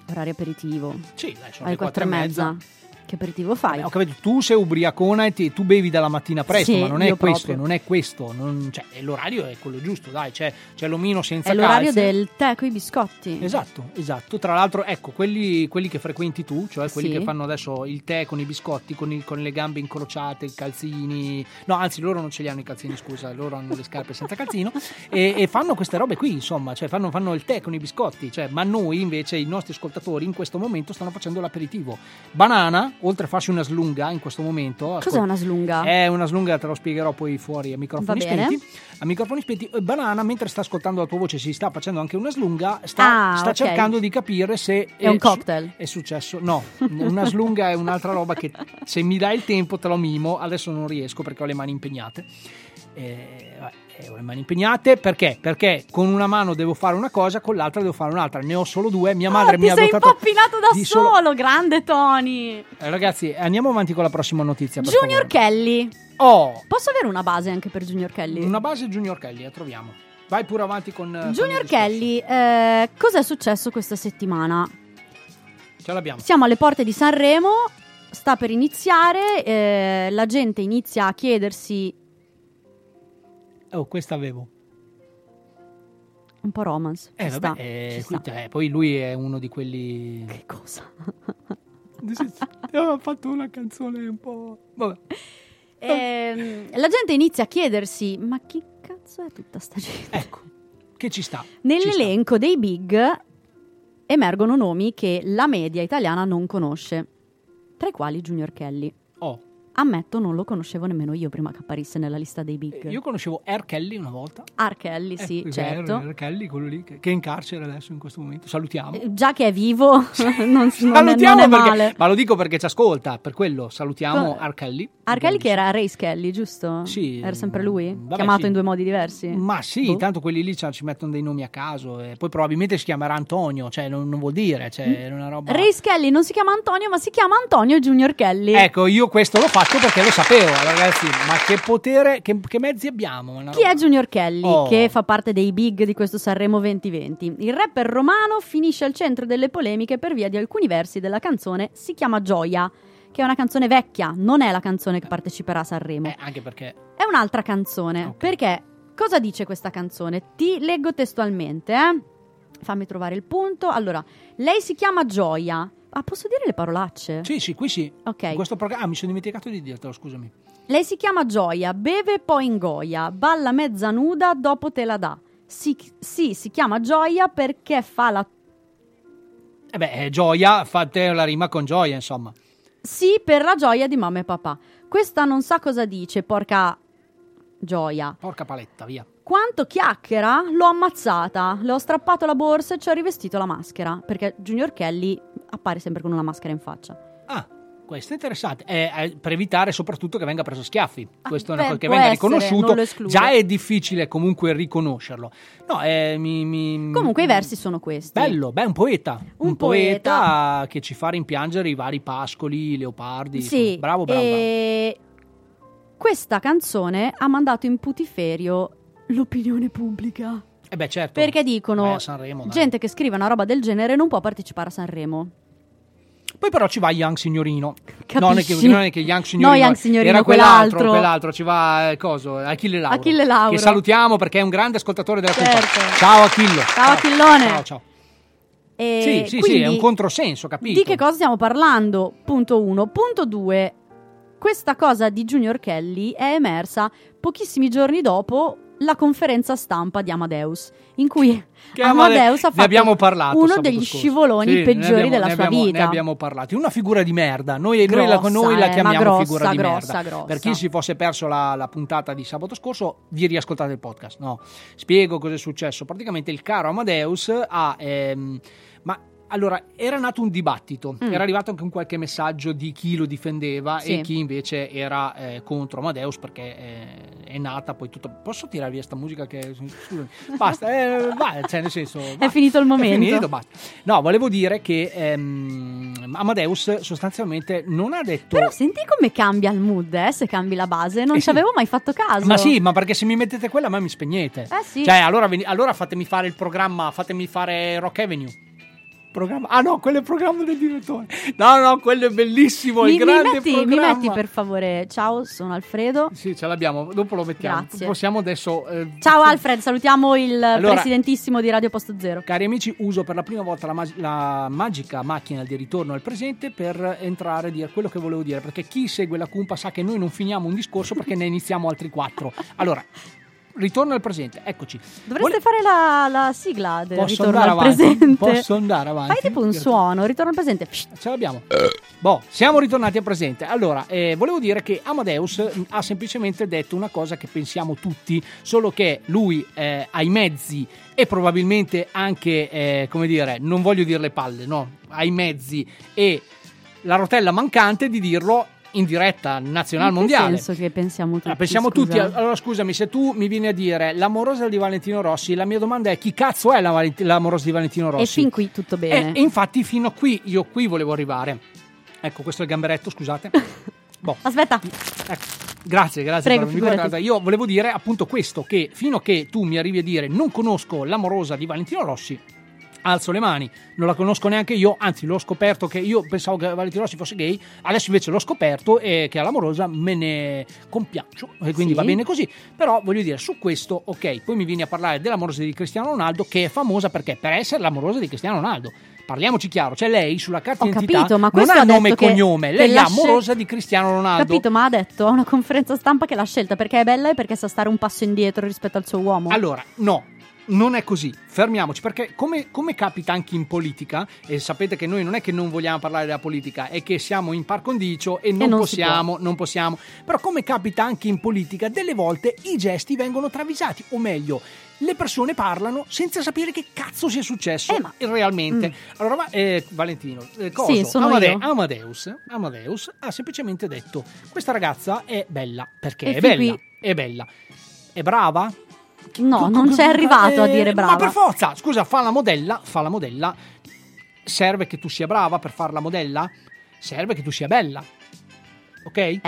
Orario aperitivo? Sì, dai, sono alle quattro e mezza. Che aperitivo fai? Beh, ho capito, tu sei ubriacona e ti, tu bevi dalla mattina presto, sì, ma non è questo, proprio. non è questo, non, cioè, l'orario è quello giusto, dai, c'è, c'è l'omino senza calze. È l'orario calze. del tè con i biscotti. Esatto, esatto, tra l'altro ecco, quelli, quelli che frequenti tu, cioè quelli sì. che fanno adesso il tè con i biscotti, con, il, con le gambe incrociate, i calzini, no anzi loro non ce li hanno i calzini, scusa, loro hanno le scarpe senza calzino e, e fanno queste robe qui, insomma, cioè fanno, fanno il tè con i biscotti, cioè, ma noi invece, i nostri ascoltatori in questo momento stanno facendo l'aperitivo. Banana, oltre a farsi una slunga in questo momento. Cos'è una slunga? È una slunga, te lo spiegherò poi fuori a microfoni spenti. A microfoni spenti, Banana, mentre sta ascoltando la tua voce, si sta facendo anche una slunga, sta, ah, sta okay. cercando di capire se è, è un cocktail. È successo. No, una slunga è un'altra roba che se mi dai il tempo te lo mimo, adesso non riesco perché ho le mani impegnate. Eh, ho le mani impegnate perché? Perché con una mano devo fare una cosa, con l'altra devo fare un'altra. Ne ho solo due. Mia madre ah, mi ha dotato. Ti sei impappinato da solo, solo, grande Tony. Eh, ragazzi, andiamo avanti con la prossima notizia. Per Junior favore. Kelly. Oh, posso avere una base anche per Junior Kelly? Una base Junior Kelly, la troviamo. Vai pure avanti con Junior con Kelly. Eh, cosa è successo questa settimana? Ce l'abbiamo. Siamo alle porte di Sanremo. Sta per iniziare. Eh, la gente inizia a chiedersi. Oh, questa avevo. Un po' romance. Eh, vabbè, eh, qui, eh, poi lui è uno di quelli. Che cosa? Ha fatto una canzone un po'. Vabbè. Eh, la gente inizia a chiedersi: ma chi cazzo è tutta sta gente? Ecco, che ci sta. Nell'elenco ci sta. Dei big emergono nomi che la media italiana non conosce, tra i quali Junior Kelly. Oh. Ammetto, non lo conoscevo nemmeno io prima che apparisse nella lista dei big. Eh, io conoscevo R. Kelly una volta. R. Kelly, eh, sì, certo. R. Kelly, quello lì che, che è in carcere adesso in questo momento. Salutiamo. Eh, già che è vivo, non, salutiamo non è, non è perché, male. Ma lo dico perché ci ascolta, per quello salutiamo R. Kelly. R. Kelly che era Race Kelly, giusto? Sì. Era sempre lui? Vabbè, chiamato sì. in due modi diversi? Ma sì, boh. Tanto quelli lì ci mettono dei nomi a caso. E poi probabilmente si chiamerà Antonio, cioè non, non vuol dire. Cioè, mm. una roba... Race Kelly non si chiama Antonio, ma si chiama Antonio Junior Kelly. Ecco, io questo lo faccio. Fatto perché lo sapevo, ragazzi, ma che potere, che, che mezzi abbiamo? Chi è Junior Kelly, oh. che fa parte dei big di questo Sanremo duemilaventi? Il rapper romano finisce al centro delle polemiche per via di alcuni versi della canzone Si chiama Gioia, che è una canzone vecchia, non è la canzone che parteciperà a Sanremo. Eh, anche perché... È un'altra canzone, okay. Perché cosa dice questa canzone? Ti leggo testualmente, eh? Fammi trovare il punto. Allora, lei si chiama Gioia. Ah, posso dire le parolacce? Sì, sì, qui sì. Ok. In questo programma ah, mi sono dimenticato di dirtelo, scusami. Lei si chiama Gioia, beve poi ingoia, balla mezza nuda, dopo te la dà. Sì, sì, si chiama Gioia perché fa la... Eh beh, Gioia, fate la rima con Gioia, insomma. Sì, per la gioia di mamma e papà. Questa non sa cosa dice, porca... Gioia. Porca paletta, via. Quanto chiacchiera, l'ho ammazzata, le ho strappato la borsa e ci ho rivestito la maschera, perché Junior Kelly appare sempre con una maschera in faccia. Ah, Questo è interessante, è, è per evitare soprattutto che venga preso schiaffi. Ah, questo è una cosa che venga essere, riconosciuto, già è difficile comunque riconoscerlo. No, eh, mi, mi, comunque i versi sono questi. Bello, beh, un poeta, un, un poeta, poeta che ci fa rimpiangere i vari pascoli, i leopardi. Sì, bravo, bravo. E bravo. Questa canzone ha mandato in putiferio l'opinione pubblica. Eh beh, certo. Perché dicono beh, Sanremo, gente che scrive una roba del genere non può partecipare a Sanremo. Poi però ci va Young Signorino. Capisci? Non è che, non è che Young Signorino, no, Young Signorino era quell'altro, quell'altro. quell'altro Ci va eh, coso, Achille Lauro, Achille Lauro, che salutiamo perché è un grande ascoltatore della certo. Cupa. Ciao Achille. Ciao, ciao Achillone. Ciao, ciao. E sì, sì, quindi, sì, è un controsenso, capito? Di che cosa stiamo parlando? Punto uno. Punto due. Questa cosa di Junior Kelly è emersa pochissimi giorni dopo la conferenza stampa di Amadeus, in cui che Amadeus ha fatto parlato, uno degli scorso. scivoloni sì, peggiori abbiamo, della sua abbiamo, vita. Ne abbiamo parlato. Una figura di merda. Noi, grossa, noi, la, noi eh, la chiamiamo grossa, figura grossa, di merda. Grossa, grossa. Per chi si fosse perso la, la puntata di sabato scorso, vi riascoltate il podcast. No, spiego cosa è successo. Praticamente il caro Amadeus ha... Ehm, ma allora, era nato un dibattito, mm. era arrivato anche un qualche messaggio di chi lo difendeva sì. e chi invece era eh, contro Amadeus, perché eh, è nata poi tutto... Posso tirare via sta musica che... Scusami. Basta, eh, va, cioè nel senso... Va. È finito il momento. È finito, basta. No, volevo dire che ehm, Amadeus sostanzialmente non ha detto... Però senti come cambia il mood, eh, se cambi la base, non eh ci sì. avevo mai fatto caso. Ma sì, ma perché se mi mettete quella a me mi spegnete. Eh sì. Cioè, allora, ven- allora fatemi fare il programma, fatemi fare Rock Avenue. Programma. Ah no, quello è il programma del direttore. No, no, quello è bellissimo. Mi, il grande mi metti, programma. Mi metti per favore. Ciao, sono Alfredo. Sì, ce l'abbiamo. Dopo lo mettiamo. Grazie. Possiamo adesso. Eh, Ciao Alfred, salutiamo il allora, presidentissimo di Radio Posto Zero. Cari amici, uso per la prima volta la, mag- la magica macchina di ritorno al presente per entrare e dire quello che volevo dire. Perché chi segue la Cumpa sa che noi non finiamo un discorso perché ne iniziamo altri quattro. Allora. Ritorno al presente, eccoci. Dovreste Vole... fare la, la sigla del posso ritorno al avanti, presente. Posso andare avanti? Fai tipo un suono, ritorno al presente. Ce l'abbiamo. Boh, siamo ritornati al presente. Allora, eh, volevo dire che Amadeus ha semplicemente detto una cosa che pensiamo tutti, solo che lui eh, ha i mezzi e probabilmente anche, eh, come dire, non voglio dire le palle, no? Ha i mezzi e la rotella mancante di dirlo in diretta nazionale mondiale. Nel senso che pensiamo tutti. Ah, pensiamo scusa. tutti. Allora scusami, se tu mi vieni a dire l'amorosa di Valentino Rossi, la mia domanda è chi cazzo è la, l'amorosa di Valentino Rossi? E fin qui tutto bene. E, e infatti fino a qui io qui volevo arrivare. Ecco, questo è il gamberetto, scusate. Boh. Aspetta. Ecco. Grazie, grazie. Prego, per io volevo dire appunto questo, che fino a che tu mi arrivi a dire non conosco l'amorosa di Valentino Rossi, alzo le mani, non la conosco neanche io, anzi l'ho scoperto, che io pensavo che Valentino Rossi fosse gay, adesso invece l'ho scoperto e che all'amorosa me ne compiaccio e quindi sì. va bene così, però voglio dire su questo ok, poi mi vieni a parlare dell'amorosa di Cristiano Ronaldo che è famosa perché per essere l'amorosa di Cristiano Ronaldo, parliamoci chiaro, cioè lei sulla carta d'identità non ha nome e cognome, lei è l'amorosa scel- di Cristiano Ronaldo, capito, ma ha detto a una conferenza stampa che l'ha scelta perché è bella e perché sa stare un passo indietro rispetto al suo uomo. Allora no, non è così, fermiamoci, perché come, come capita anche in politica, e sapete che noi non è che non vogliamo parlare della politica, è che siamo in par condicio e non, e non possiamo, non possiamo, però come capita anche in politica, delle volte i gesti vengono travisati, o meglio, le persone parlano senza sapere che cazzo sia successo eh, ma... realmente. Mm. Allora, ma, eh, Valentino, eh, cosa? Sì, sono Amade- io. Amadeus, Amadeus ha semplicemente detto, questa ragazza è bella, perché e è bella, qui... è bella, è brava? No, non c'è arrivato eh, a dire brava. Ma per forza, scusa, fa la modella, fa la modella. Serve che tu sia brava per far la modella? Serve che tu sia bella. Ok? Eh.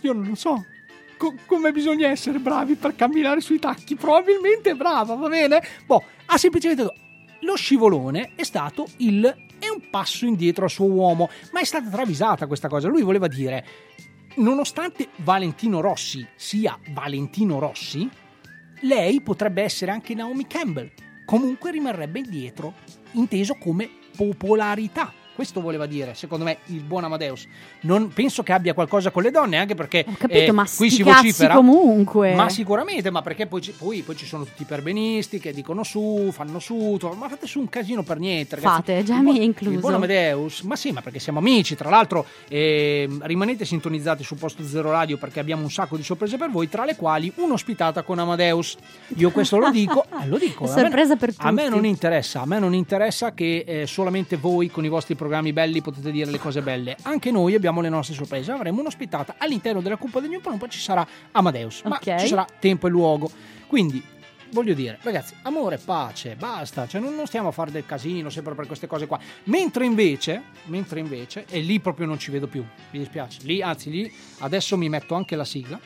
Io non lo so. Co- come bisogna essere bravi per camminare sui tacchi? Probabilmente è brava, va bene? Boh, ha semplicemente detto, lo scivolone è stato il è un passo indietro al suo uomo, ma è stata travisata questa cosa. Lui voleva dire, nonostante Valentino Rossi sia Valentino Rossi, lei potrebbe essere anche Naomi Campbell, comunque rimarrebbe indietro, inteso come popolarità. Questo voleva dire, secondo me, il buon Amadeus. Non penso che abbia qualcosa con le donne, anche perché Ho capito, eh, ma qui si vocifera comunque. Ma sicuramente, ma perché poi, poi, poi ci sono tutti i perbenisti che dicono su, fanno su, ma fate su un casino per niente, ragazzi. Fate, già mi è incluso. Il buon Amadeus, ma sì, ma perché siamo amici. Tra l'altro, eh, rimanete sintonizzati su Posto Zero Radio perché abbiamo un sacco di sorprese per voi, tra le quali un'ospitata con Amadeus. Io questo lo dico, eh, lo dico. Sorpresa a me, per tutti. A me non interessa, a me non interessa che eh, solamente voi con i vostri programmi belli potete dire le cose belle. Anche noi abbiamo le nostre sorprese. Avremo un'ospitata all'interno della Coppa degli Umpa Lumpa, ci sarà Amadeus, okay. Ma ci sarà tempo e luogo. Quindi voglio dire, ragazzi, amore, pace, basta, cioè non, non stiamo a fare del casino sempre per queste cose qua. Mentre invece, mentre invece, e lì proprio non ci vedo più, mi dispiace, lì, anzi lì adesso mi metto anche la sigla,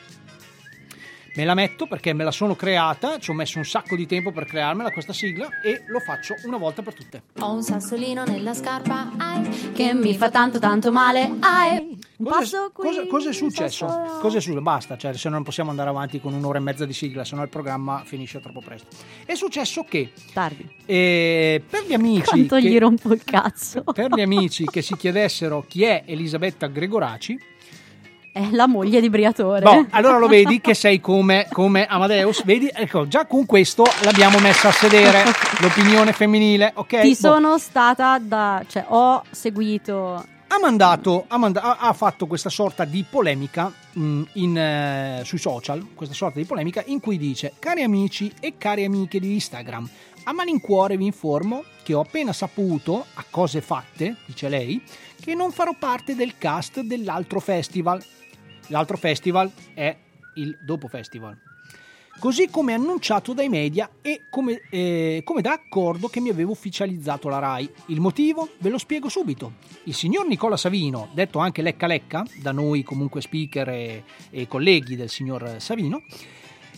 me la metto perché me la sono creata, ci ho messo un sacco di tempo per crearmela questa sigla e lo faccio una volta per tutte. Ho un sassolino nella scarpa, ai, che mi fa tanto tanto male, ai. Cosa, cosa, cosa è successo? Cosa è successo? Basta, cioè, se non possiamo andare avanti con un'ora e mezza di sigla, se no il programma finisce troppo presto. È successo che tardi. Eh, per gli amici quanto che, gli rompo il cazzo. Per gli amici che si chiedessero chi è Elisabetta Gregoraci, è la moglie di Briatore. Boh, allora lo vedi che sei come, come Amadeus, vedi? Ecco, già con questo l'abbiamo messa a sedere l'opinione femminile, ok? Ti boh. sono stata da, cioè ho seguito. Ha mandato, ha, manda- ha fatto questa sorta di polemica mh, in, eh, sui social, questa sorta di polemica in cui dice: cari amici e cari amiche di Instagram, a malincuore vi informo che ho appena saputo, a cose fatte, dice lei, che non farò parte del cast dell'altro festival. L'altro festival è il Dopo Festival. Così come annunciato dai media e come, eh, come da accordo che mi aveva ufficializzato la RAI. Il motivo? Ve lo spiego subito. Il signor Nicola Savino, detto anche Lecca Lecca, da noi comunque speaker e, e colleghi del signor Savino,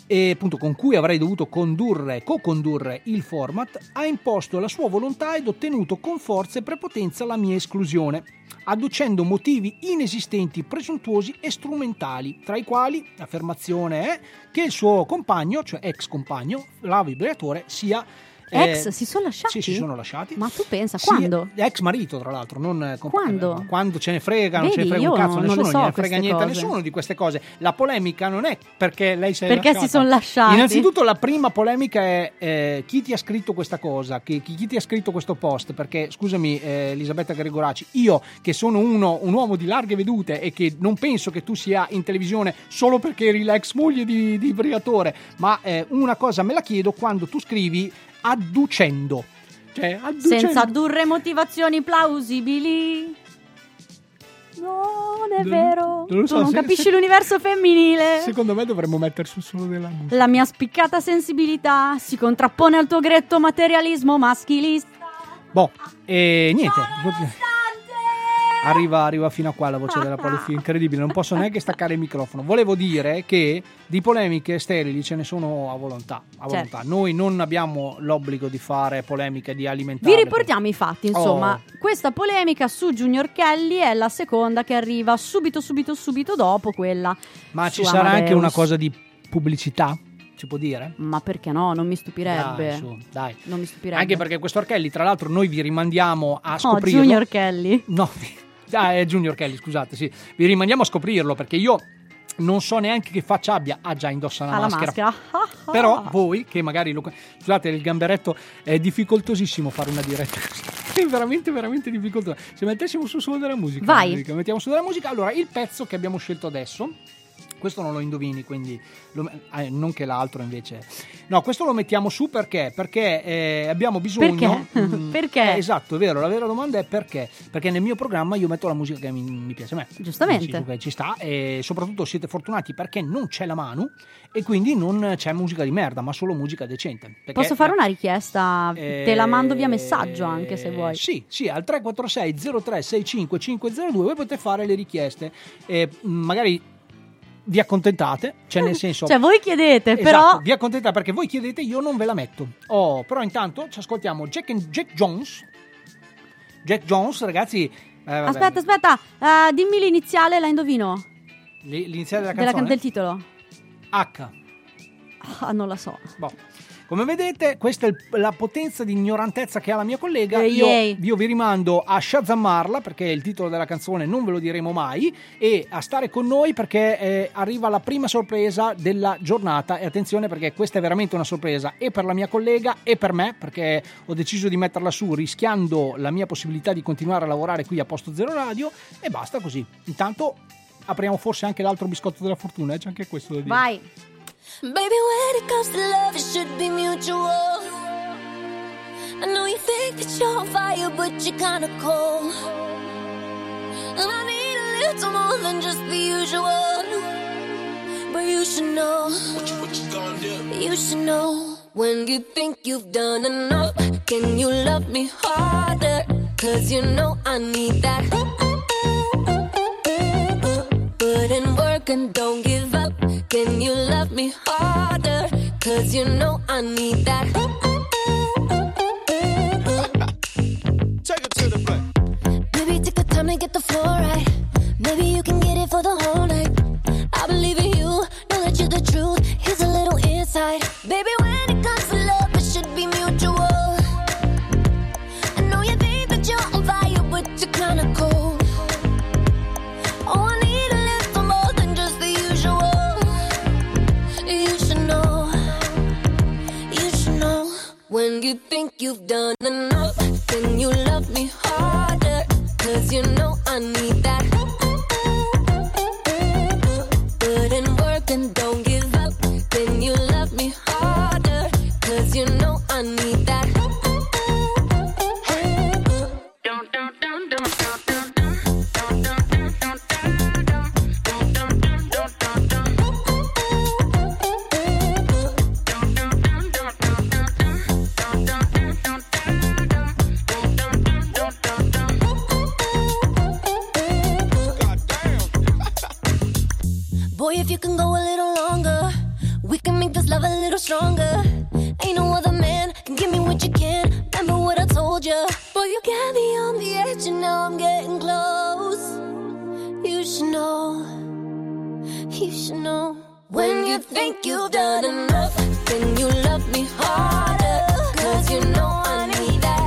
e appunto con cui avrei dovuto condurre, co-condurre il format, ha imposto la sua volontà ed ottenuto con forza e prepotenza la mia esclusione, adducendo motivi inesistenti, presuntuosi e strumentali, tra i quali l'affermazione è che il suo compagno, cioè ex compagno, la Briatore, sia... Ex, eh, si sono lasciati? Sì, si sono lasciati. Ma tu pensa, sì, quando? Ex marito, tra l'altro. Non comp- quando? Quando ce ne frega, non Vedi, ce ne frega un cazzo non, nessuno, non so ne frega niente cose. A nessuno di queste cose. La polemica non è perché lei si è lasciata. Perché si sono lasciati? Innanzitutto la prima polemica è eh, chi ti ha scritto questa cosa, chi, chi ti ha scritto questo post, perché, scusami eh, Elisabetta Gregoraci, io che sono uno, un uomo di larghe vedute e che non penso che tu sia in televisione solo perché eri l'ex moglie di, di Briatore, ma eh, una cosa me la chiedo quando tu scrivi adducendo, cioè, adducendo. Senza addurre motivazioni plausibili. Non è vero, non so, tu non se, capisci se, l'universo femminile. Secondo me dovremmo mettere sul suono della musica. La mia spiccata sensibilità si contrappone al tuo gretto materialismo maschilista. Boh, e niente. Arriva, arriva fino a qua la voce della Polifia, incredibile, non posso neanche staccare il microfono. Volevo dire che di polemiche sterili ce ne sono a volontà, a volontà. Certo. Noi non abbiamo l'obbligo di fare polemiche, di alimentare. Vi riportiamo i fatti, insomma. Oh. Questa polemica su Junior Kelly è la seconda che arriva subito, subito, subito dopo quella. Ma ci sarà Amadeus. Anche una cosa di pubblicità? Si può dire? Ma perché no? Non mi stupirebbe. Dai, su, dai. Non mi stupirebbe. Anche perché questo Kelly, tra l'altro, noi vi rimandiamo a scoprire. No, Junior Kelly. No, ah, è Junior Kelly, scusate, sì. Vi rimandiamo a scoprirlo perché io non so neanche che faccia abbia. Ah, già indossa una maschera. maschera. Però voi che magari lo... Scusate, il gamberetto è difficoltosissimo fare una diretta. È veramente, veramente difficoltoso. Se mettessimo su solo della musica. Vai. Musica, mettiamo su della musica. Allora, il pezzo che abbiamo scelto adesso, questo non lo indovini, quindi lo... eh, non che l'altro invece. No, questo lo mettiamo su perché? Perché eh, abbiamo bisogno. Perché? Mh, perché? Eh, esatto, è vero, la vera domanda è perché? Perché nel mio programma io metto la musica che mi, mi piace a me. Giustamente. Ci, ci sta e soprattutto siete fortunati perché non c'è la Manu e quindi non c'è musica di merda, ma solo musica decente. Perché, posso fare una richiesta? Eh, Te la mando via messaggio anche se vuoi. Sì, sì, al tre quattro sei zero tre sei cinque cinque zero due voi potete fare le richieste. Eh, magari vi accontentate, cioè nel senso cioè voi chiedete esatto, però vi accontentate perché voi chiedete, io non ve la metto. Oh, però intanto ci ascoltiamo Jack, and Jack Jones Jack Jones ragazzi eh, aspetta aspetta uh, dimmi l'iniziale, la indovino. L'iniziale della canzone, della, del titolo. H. Ah, non la so. Boh. Come vedete, questa è la potenza di ignorantezza che ha la mia collega. Io, io vi rimando a shazamarla perché il titolo della canzone non ve lo diremo mai e a stare con noi perché eh, arriva la prima sorpresa della giornata e attenzione perché questa è veramente una sorpresa e per la mia collega e per me perché ho deciso di metterla su rischiando la mia possibilità di continuare a lavorare qui a Posto Zero Radio e basta così. Intanto apriamo forse anche l'altro biscotto della fortuna, eh? C'è anche questo da dire. Vai! Baby, when it comes to love, it should be mutual. I know you think think that you're on fire, but you're kinda cold. And I need a little more than just the usual. But you should know, what you, what you gonna do? You should know. When you think you've done enough, can you love me harder? Cause you know I need that. Put in work and don't give up. Can you love me harder? Cause you know I need that. Take it to the back. Maybe take the time to get the floor right. Maybe you can get it for the whole night. I believe in you, know that you're the truth. Here's a little insight. Baby, when it comes to love, it should be mutual. I know you think that you're on fire, but you're kinda cold. Oh, I need a little more than just the usual. You should know, you should know. When you think you've done enough, then you love me harder. Cause you know I need that. Put in work and don't give up. Then you love me harder. Cause you know I need that. Boy, if you can go a little longer, we can make this love a little stronger. Ain't no other man can give me what you can. Remember what I told you. Boy, you got me on the edge and now I'm getting close. You should know, you should know. When you think you've done enough, then you love me harder. Cause you know I need that.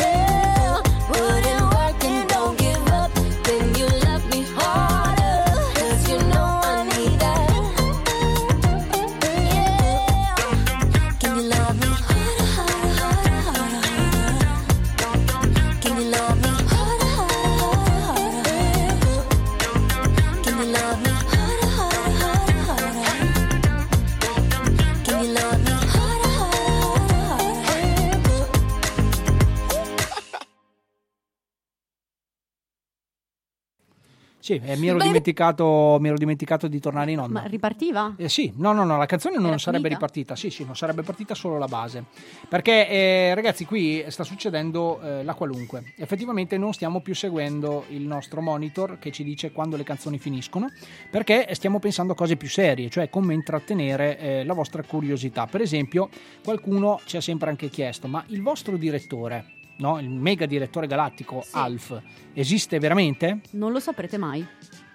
Yeah, wouldn't work and don't give up. Then you love me harder. Sì, eh, mi, ero dimenticato, mi ero dimenticato di tornare in onda. Ma ripartiva? Eh, sì, no, no, no, la canzone non Era sarebbe finita? ripartita, sì, sì, non sarebbe partita solo la base. Perché, eh, ragazzi, qui sta succedendo eh, la qualunque. Effettivamente non stiamo più seguendo il nostro monitor che ci dice quando le canzoni finiscono, perché stiamo pensando a cose più serie, cioè come intrattenere eh, la vostra curiosità. Per esempio, qualcuno ci ha sempre anche chiesto, ma il vostro direttore... No, il mega direttore galattico, sì. Alf, esiste veramente? Non lo saprete mai.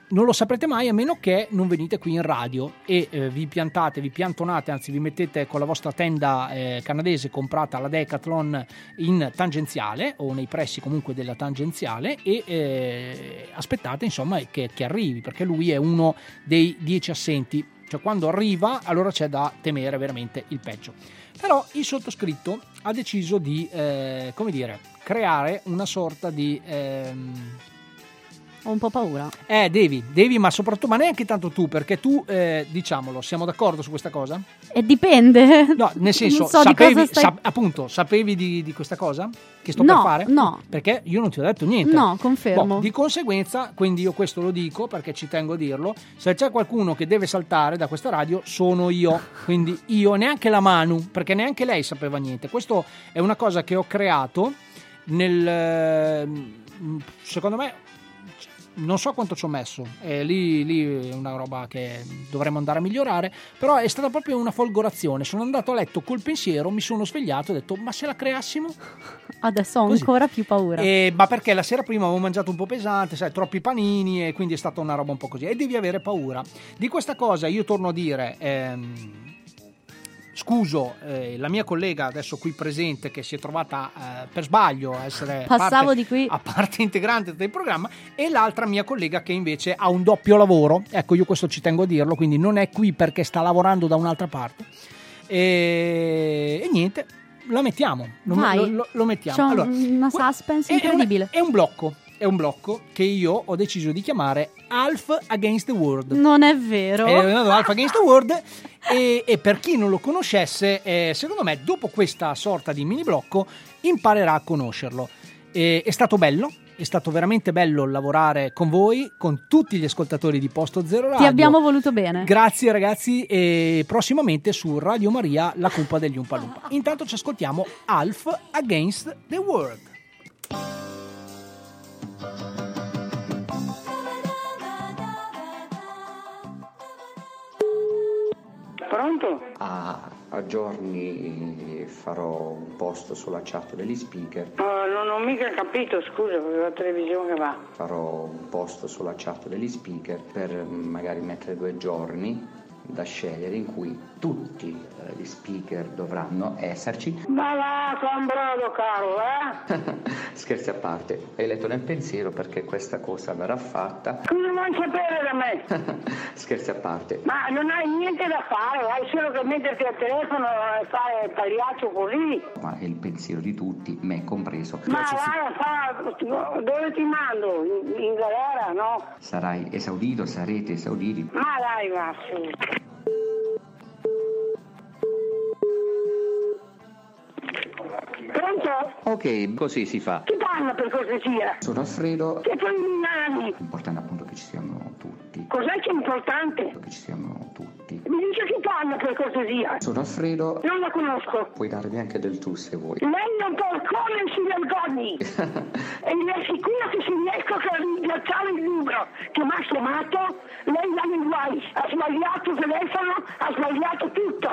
Non lo saprete mai a meno che non venite qui in radio e eh, vi piantate, vi piantonate, anzi vi mettete con la vostra tenda eh, canadese comprata alla Decathlon in tangenziale o nei pressi comunque della tangenziale e eh, aspettate insomma che, che arrivi, perché lui è uno dei dieci assenti. Cioè quando arriva allora c'è da temere veramente il peggio. Però il sottoscritto ha deciso di, eh, come dire, creare una sorta di... Ehm... Ho un po' paura. Eh, devi, devi, ma soprattutto, ma neanche tanto tu, perché tu, eh, diciamolo, siamo d'accordo su questa cosa? Eh, dipende. No, nel senso, so sapevi, stai... sa, appunto, sapevi di, di questa cosa che sto no, per fare? No, no. Perché io non ti ho detto niente. No, confermo. Boh, di conseguenza, quindi io questo lo dico, perché ci tengo a dirlo, se c'è qualcuno che deve saltare da questa radio, sono io. Quindi io, neanche la Manu, perché neanche lei sapeva niente. Questo è una cosa che ho creato nel... Secondo me... Non so quanto ci ho messo, eh, lì, lì è una roba che dovremmo andare a migliorare, però è stata proprio una folgorazione. Sono andato a letto col pensiero, mi sono svegliato e ho detto ma se la creassimo? Adesso ho Così. ancora più paura. Eh, ma perché la sera prima avevo mangiato un po' pesante, sai, troppi panini e quindi è stata una roba un po' così. E devi avere paura. Di questa cosa io torno a dire... Ehm, Scuso eh, la mia collega adesso qui presente che si è trovata eh, per sbaglio a essere Passavo parte, di qui. a parte integrante del programma, e l'altra mia collega che invece ha un doppio lavoro, ecco io questo ci tengo a dirlo, quindi non è qui perché sta lavorando da un'altra parte e, e niente, la mettiamo, lo, lo, lo, lo mettiamo. C'è allora, una suspense incredibile. È un, è un blocco. È un blocco che io ho deciso di chiamare Alf Against the World. Non è vero. È Alf Against the World e, e per chi non lo conoscesse, eh, secondo me dopo questa sorta di mini blocco imparerà a conoscerlo. Eh, è stato bello, è stato veramente bello lavorare con voi, con tutti gli ascoltatori di Posto Zero Radio. Ti abbiamo voluto bene. Grazie ragazzi, e prossimamente su Radio Maria la colpa degli Umpa Lumpa. Intanto ci ascoltiamo Alf Against the World. Pronto? Ah, a giorni farò un post sulla chat degli speaker. Oh, non ho mica capito, scusa, perché la televisione va. Farò un post sulla chat degli speaker per magari mettere due giorni da scegliere in cui tutti gli speaker dovranno esserci. Ma va, con brodo, caro, eh? Scherzi a parte, hai letto nel pensiero perché questa cosa verrà fatta. Non vuoi sapere da me? Scherzi a parte. Ma non hai niente da fare, hai solo che metterti al telefono e fare il pagliaccio così. Ma è il pensiero di tutti, me compreso. Ma vai, si... fa... dove ti mando? In, in galera, no? Sarai esaudito, sarete esauditi. Ma dai, va, sì. Pronto? Ok, così si fa. Chi parla per cortesia? Sono Alfredo. Che poi anni. L'importante appunto che ci siamo tutti. Cos'è che è importante? Che ci siamo tutti. Mi dice chi parla per cortesia? Sono Alfredo. Non la conosco. Puoi darmi anche del tu se vuoi. Lei non può come si vergogni. E mi assicuro che se riesco a ringraziare il libro che mi ha chiamato, lei va in guai. Ha sbagliato il telefono, ha sbagliato tutto.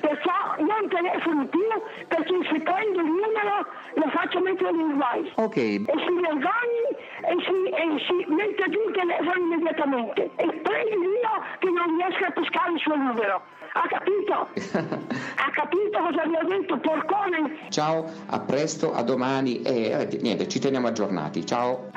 Perciò non telefono più, perché se prendo il numero lo faccio mettere in guai. Ok. E si vergogni e si, e si mette giù il telefono immediatamente. E prendi io che non riesco a pescare il suo numero. Ha capito? Ha capito cosa vi ho detto, porcone? Ciao, a presto, a domani e eh, niente, ci teniamo aggiornati. Ciao.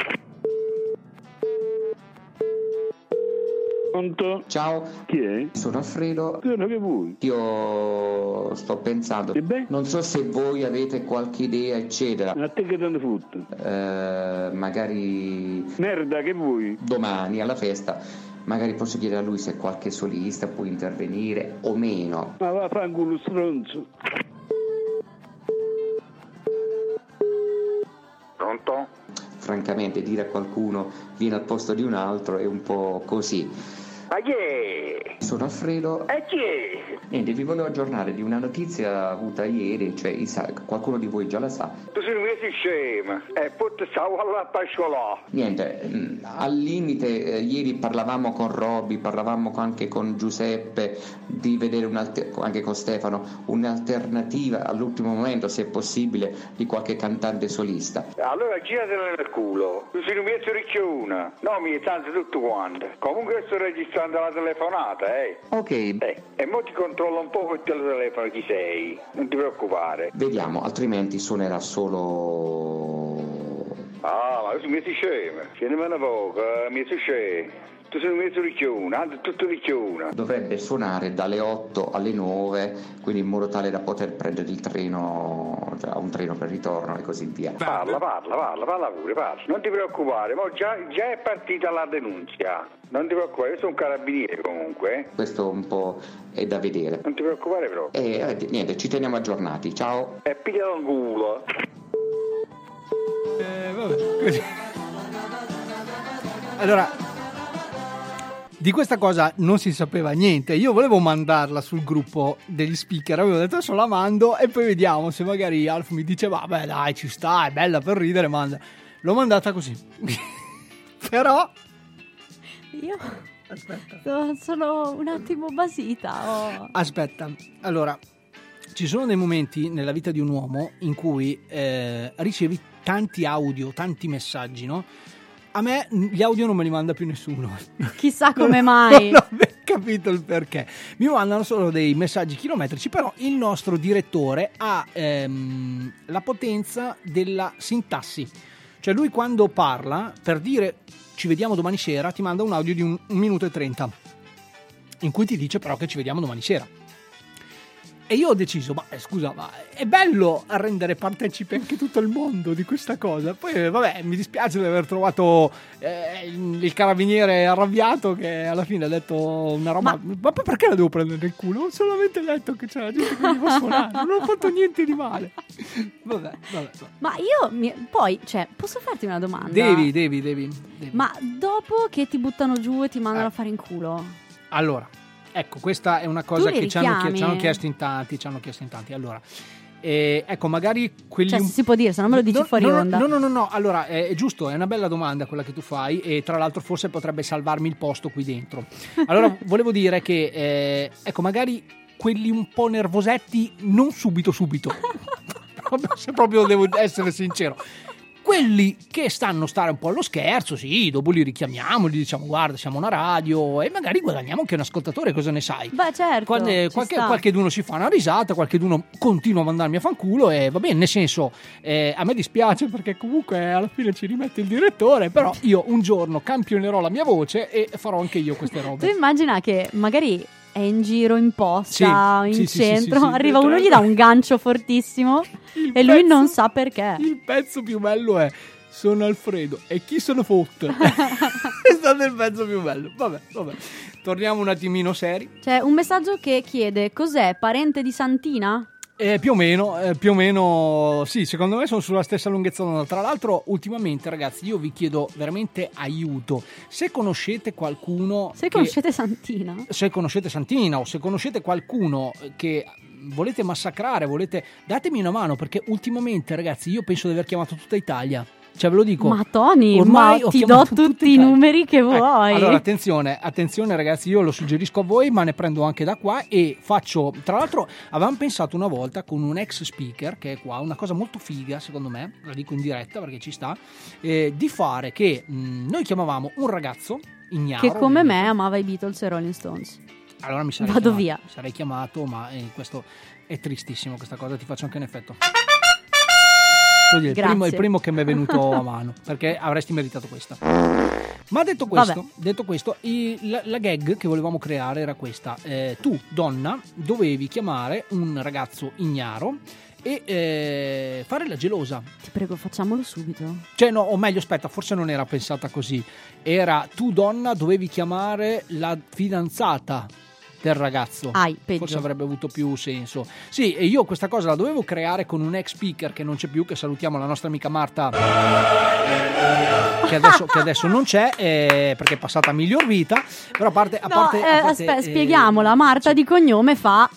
Pronto? Ciao. Chi è? Sono Alfredo. Sono che voi? Io sto pensando. E beh? Non so se voi avete qualche idea, eccetera. Ma a te che te ne foto? Eh, magari... Merda, che vuoi? Domani, alla festa. Magari posso chiedere a lui se qualche solista può intervenire o meno. Ma va, fango lo stronzo. Pronto? Francamente dire a qualcuno vieni al posto di un altro è un po' così. Ma chi è? Sono Alfredo. E chi è? Niente, vi volevo aggiornare di una notizia avuta ieri, cioè qualcuno di voi già la sa. Tu sei un scema, e put stavo alla pasciolà. Niente, al limite ieri parlavamo con Robby, parlavamo anche con Giuseppe di vedere un'alter- anche con Stefano un'alternativa all'ultimo momento, se è possibile, di qualche cantante solista. Allora giratela nel culo, tu sei un mezzo ricchiona, no mi è tanto tutto quanto. Comunque sto registrando la telefonata, eh. Ok. Eh, e mo ti controllo un po' il telefono chi sei, non ti preoccupare. Vediamo, altrimenti suonerà solo... Ah, ma tu mi sei scema, scenemene poco, mi sei scema. Tu sei un mezzo ricchione, anzi tutto ricchione. Dovrebbe suonare dalle otto alle nove, quindi in modo tale da poter prendere il treno, cioè un treno per ritorno e così via. Parla, parla, parla, parla pure, parla. Non ti preoccupare, ma già, già è partita la denuncia. Non ti preoccupare, io sono un carabiniere comunque. Questo un po' è da vedere. Non ti preoccupare però. E eh, niente, ci teniamo aggiornati, ciao. E piglialo un culo. Eh, vabbè. Allora... di questa cosa non si sapeva niente. Io volevo mandarla sul gruppo degli speaker, avevo detto adesso la mando e poi vediamo se magari Alf mi dice vabbè dai ci sta, è bella per ridere, manda. L'ho mandata così. Però io aspetta, sono un attimo basita. Oh. Aspetta, allora ci sono dei momenti nella vita di un uomo in cui eh, ricevi tanti audio, tanti messaggi, no? A me gli audio non me li manda più nessuno. Chissà come mai. Non ho capito il perché. Mi mandano solo dei messaggi chilometrici, però il nostro direttore ha ehm, la potenza della sintassi. Cioè lui quando parla, per dire ci vediamo domani sera, ti manda un audio di un, un minuto e trenta, in cui ti dice però che ci vediamo domani sera. E io ho deciso, ma eh, scusa, ma è bello rendere partecipe anche tutto il mondo di questa cosa. Poi vabbè, mi dispiace di aver trovato eh, il carabiniere arrabbiato che alla fine ha detto una roba, ma, ma poi perché la devo prendere in culo? Ho solamente detto che c'era gente che mi può suonare, non ho fatto niente di male. Vabbè, vabbè. Ma io, mi... poi, cioè, posso farti una domanda? Devi, devi, devi, devi. Ma dopo che ti buttano giù e ti mandano eh. a fare in culo? Allora, ecco, questa è una cosa che ci hanno, ci hanno chiesto in tanti, ci hanno chiesto in tanti. Allora, eh, ecco, magari quelli... Cioè, un... si può dire, se non me lo dici no, fuori no, onda. No, no, no, no, allora, è, è giusto, è una bella domanda quella che tu fai e tra l'altro forse potrebbe salvarmi il posto qui dentro. Allora, volevo dire che, eh, ecco, magari quelli un po' nervosetti, non subito subito, se proprio devo essere sincero. Quelli che stanno stare un po' allo scherzo, sì, dopo li richiamiamo, gli diciamo guarda siamo una radio e magari guadagniamo anche un ascoltatore, cosa ne sai? Beh certo, Qualche, qualche, qualche d'uno si fa una risata, qualche d'uno continua a mandarmi a fanculo e va bene, nel senso eh, a me dispiace perché comunque alla fine ci rimette il direttore, però io un giorno campionerò la mia voce e farò anche io queste robe. Tu immagina che magari... è in giro in posta, sì, in sì, centro, sì, sì, sì, arriva uno, gli dà un gancio fortissimo e pezzo, lui non sa perché. Il pezzo più bello è sono Alfredo e chi sono fotte? È stato il pezzo più bello. Vabbè, vabbè. Torniamo un attimino seri. C'è un messaggio che chiede cos'è, parente di Santina? Eh, più o meno, eh, più o meno sì, secondo me sono sulla stessa lunghezza d'onda. Tra l'altro ultimamente ragazzi io vi chiedo veramente aiuto, se conoscete qualcuno se che, conoscete Santina se conoscete Santina o se conoscete qualcuno che volete massacrare, volete, datemi una mano perché ultimamente ragazzi io penso di aver chiamato tutta Italia. Cioè ve lo dico, ma Tony, ormai ma ti do tutti i numeri che vuoi. Eh, allora attenzione, attenzione ragazzi, io lo suggerisco a voi, ma ne prendo anche da qua e faccio. Tra l'altro avevamo pensato una volta con un ex speaker che è qua, una cosa molto figa secondo me, la dico in diretta perché ci sta, eh, di fare che mh, noi chiamavamo un ragazzo ignaro che come me amava i Beatles e Rolling Stones. Allora mi sarei vado chiamato, via. Sarei chiamato, ma eh, questo è tristissimo, questa cosa ti faccio anche un effetto. Il primo, il primo che mi è venuto a mano perché avresti meritato questa. Ma detto questo, detto questo il, la, la gag che volevamo creare era questa, eh, tu donna dovevi chiamare un ragazzo ignaro e eh, fare la gelosa. Ti prego facciamolo subito. Cioè no, o meglio aspetta, forse non era pensata così, era tu donna dovevi chiamare la fidanzata del ragazzo. Ai, forse avrebbe avuto più senso. Sì, e io questa cosa la dovevo creare con un ex speaker che non c'è più, che salutiamo la nostra amica Marta che adesso, che adesso non c'è eh, perché è passata a miglior vita, però a parte, a no, parte, eh, a parte aspetta, eh, spieghiamola, Marta sì. Di cognome fa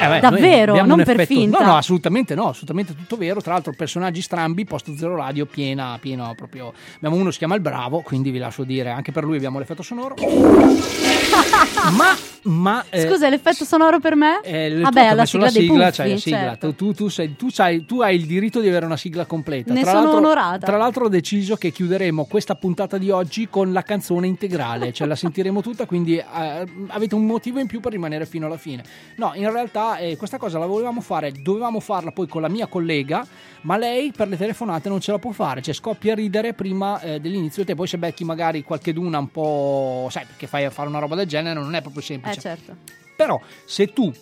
eh, beh, davvero, non per effetto, finta. No, no, assolutamente no, assolutamente tutto vero, tra l'altro personaggi strambi, Posto Zero Radio piena, pieno proprio. Abbiamo uno si chiama il Bravo, quindi vi lascio dire, anche per lui abbiamo l'effetto sonoro. Ma, ma eh, scusa, l'effetto sonoro per me? Eh, Vabbè, alla sigla, sigla dei puffi, c'hai la sigla. Certo. Tu, tu, sei, tu, sai, tu hai il diritto di avere una sigla completa. Ne tra sono onorata. Tra l'altro ho deciso che chiuderemo questa puntata di oggi con la canzone integrale, cioè la sentiremo tutta, quindi eh, avete un motivo in più per rimanere fino alla fine. No, in realtà eh, questa cosa la volevamo fare, dovevamo farla poi con la mia collega, ma lei per le telefonate non ce la può fare, cioè scoppia a ridere prima eh, dell'inizio e te poi se becchi magari qualcheduna un po', sai, perché fai a fare una roba del genere non è proprio semplice. Eh certo. Però se tu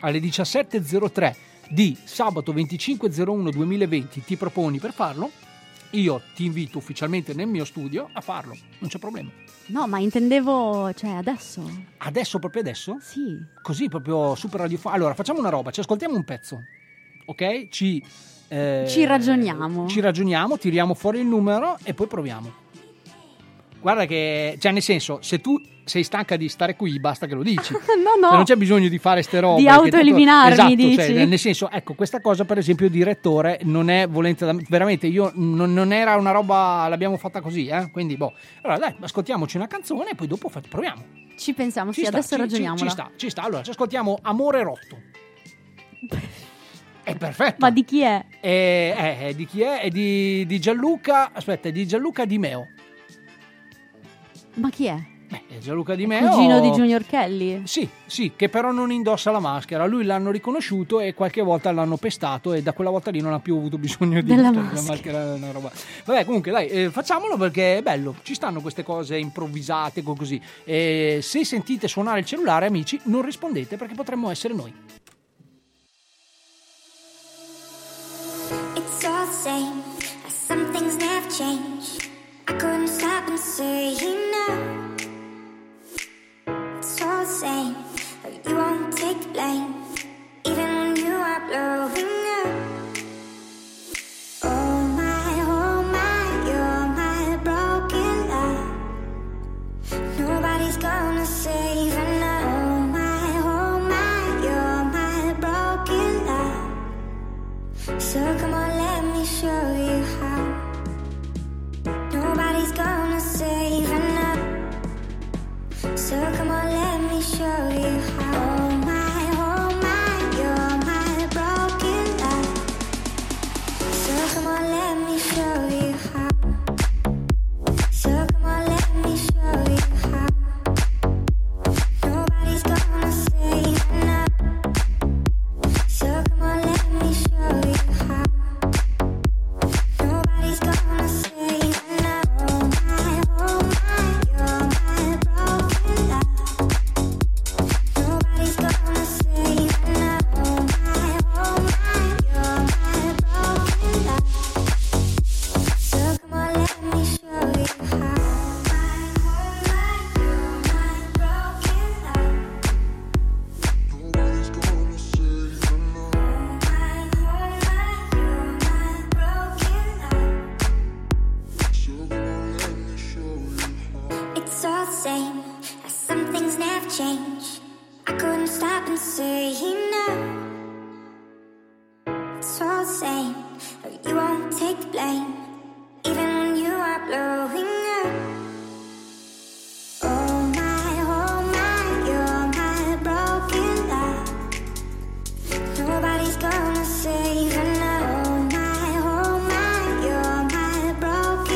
alle diciassette e zero tre di sabato venticinque zero uno duemilaventi ti proponi per farlo, io ti invito ufficialmente nel mio studio a farlo, non c'è problema. No, ma intendevo, cioè adesso. Adesso proprio adesso? Sì. Così proprio super radiofonico. Allora, facciamo una roba, ci ascoltiamo un pezzo. Ok? Ci eh, ci ragioniamo. Ci ragioniamo, tiriamo fuori il numero e poi proviamo. Guarda che, cioè nel senso, se tu sei stanca di stare qui, basta che lo dici. No, no. Cioè, non c'è bisogno di fare ste robe. Di autoeliminarmi, esatto, dici. Cioè, nel senso, ecco, questa cosa per esempio direttore non è volente da, veramente, io non, non era una roba, l'abbiamo fatta così, eh? Quindi boh. Allora dai, ascoltiamoci una canzone e poi dopo fa, proviamo. Ci pensiamo, ci sì, sta, adesso ragioniamo. Ci, ci sta, ci sta. Allora, ci ascoltiamo Amore Rotto. È perfetto. Ma di chi è? È, è, è di chi è? È di, di Gianluca, aspetta, è di Gianluca Di Meo. Ma chi è? Beh, Gianluca Di Meo, cugino di Junior Kelly. Sì, sì, che però non indossa la maschera. Lui l'hanno riconosciuto e qualche volta l'hanno pestato, e da quella volta lì non ha più avuto bisogno di della maschera. Una roba. Vabbè, comunque dai, eh, facciamolo perché è bello. Ci stanno queste cose improvvisate così. Eh, se sentite suonare il cellulare, amici, non rispondete perché potremmo essere noi. It's all same, some things never change. I couldn't stop and say no. Same, but you won't take the blame, even when you are blowing up. Oh my, oh my, you're my broken love. Nobody's gonna save enough. Oh my, oh my, you're my broken love. So come on, let me show you how. Nobody's gonna save enough. So come on, let me show you how. Oh my, oh my, you're my broken love. So come on, let me show you how. So come on, let me show you how. Nobody's gonna save enough. So come on, let me show you how. Nobody's gonna save enough. Oh my, oh my, you're my broken.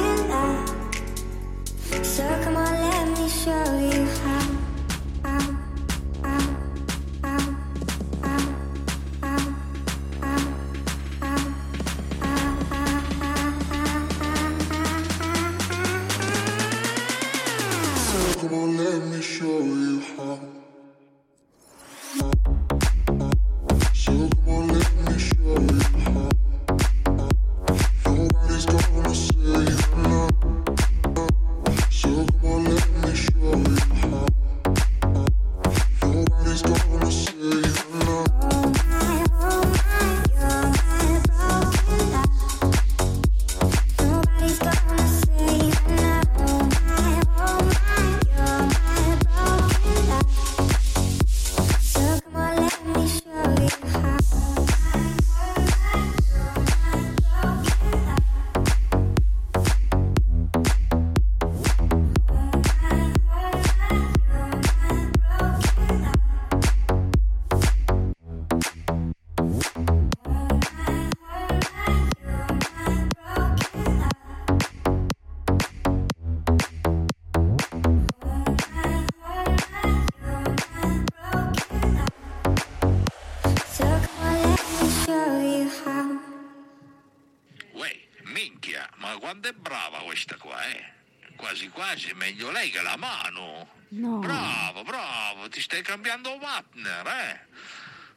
Meglio lei che la mano. No. Bravo, bravo, ti stai cambiando partner, eh?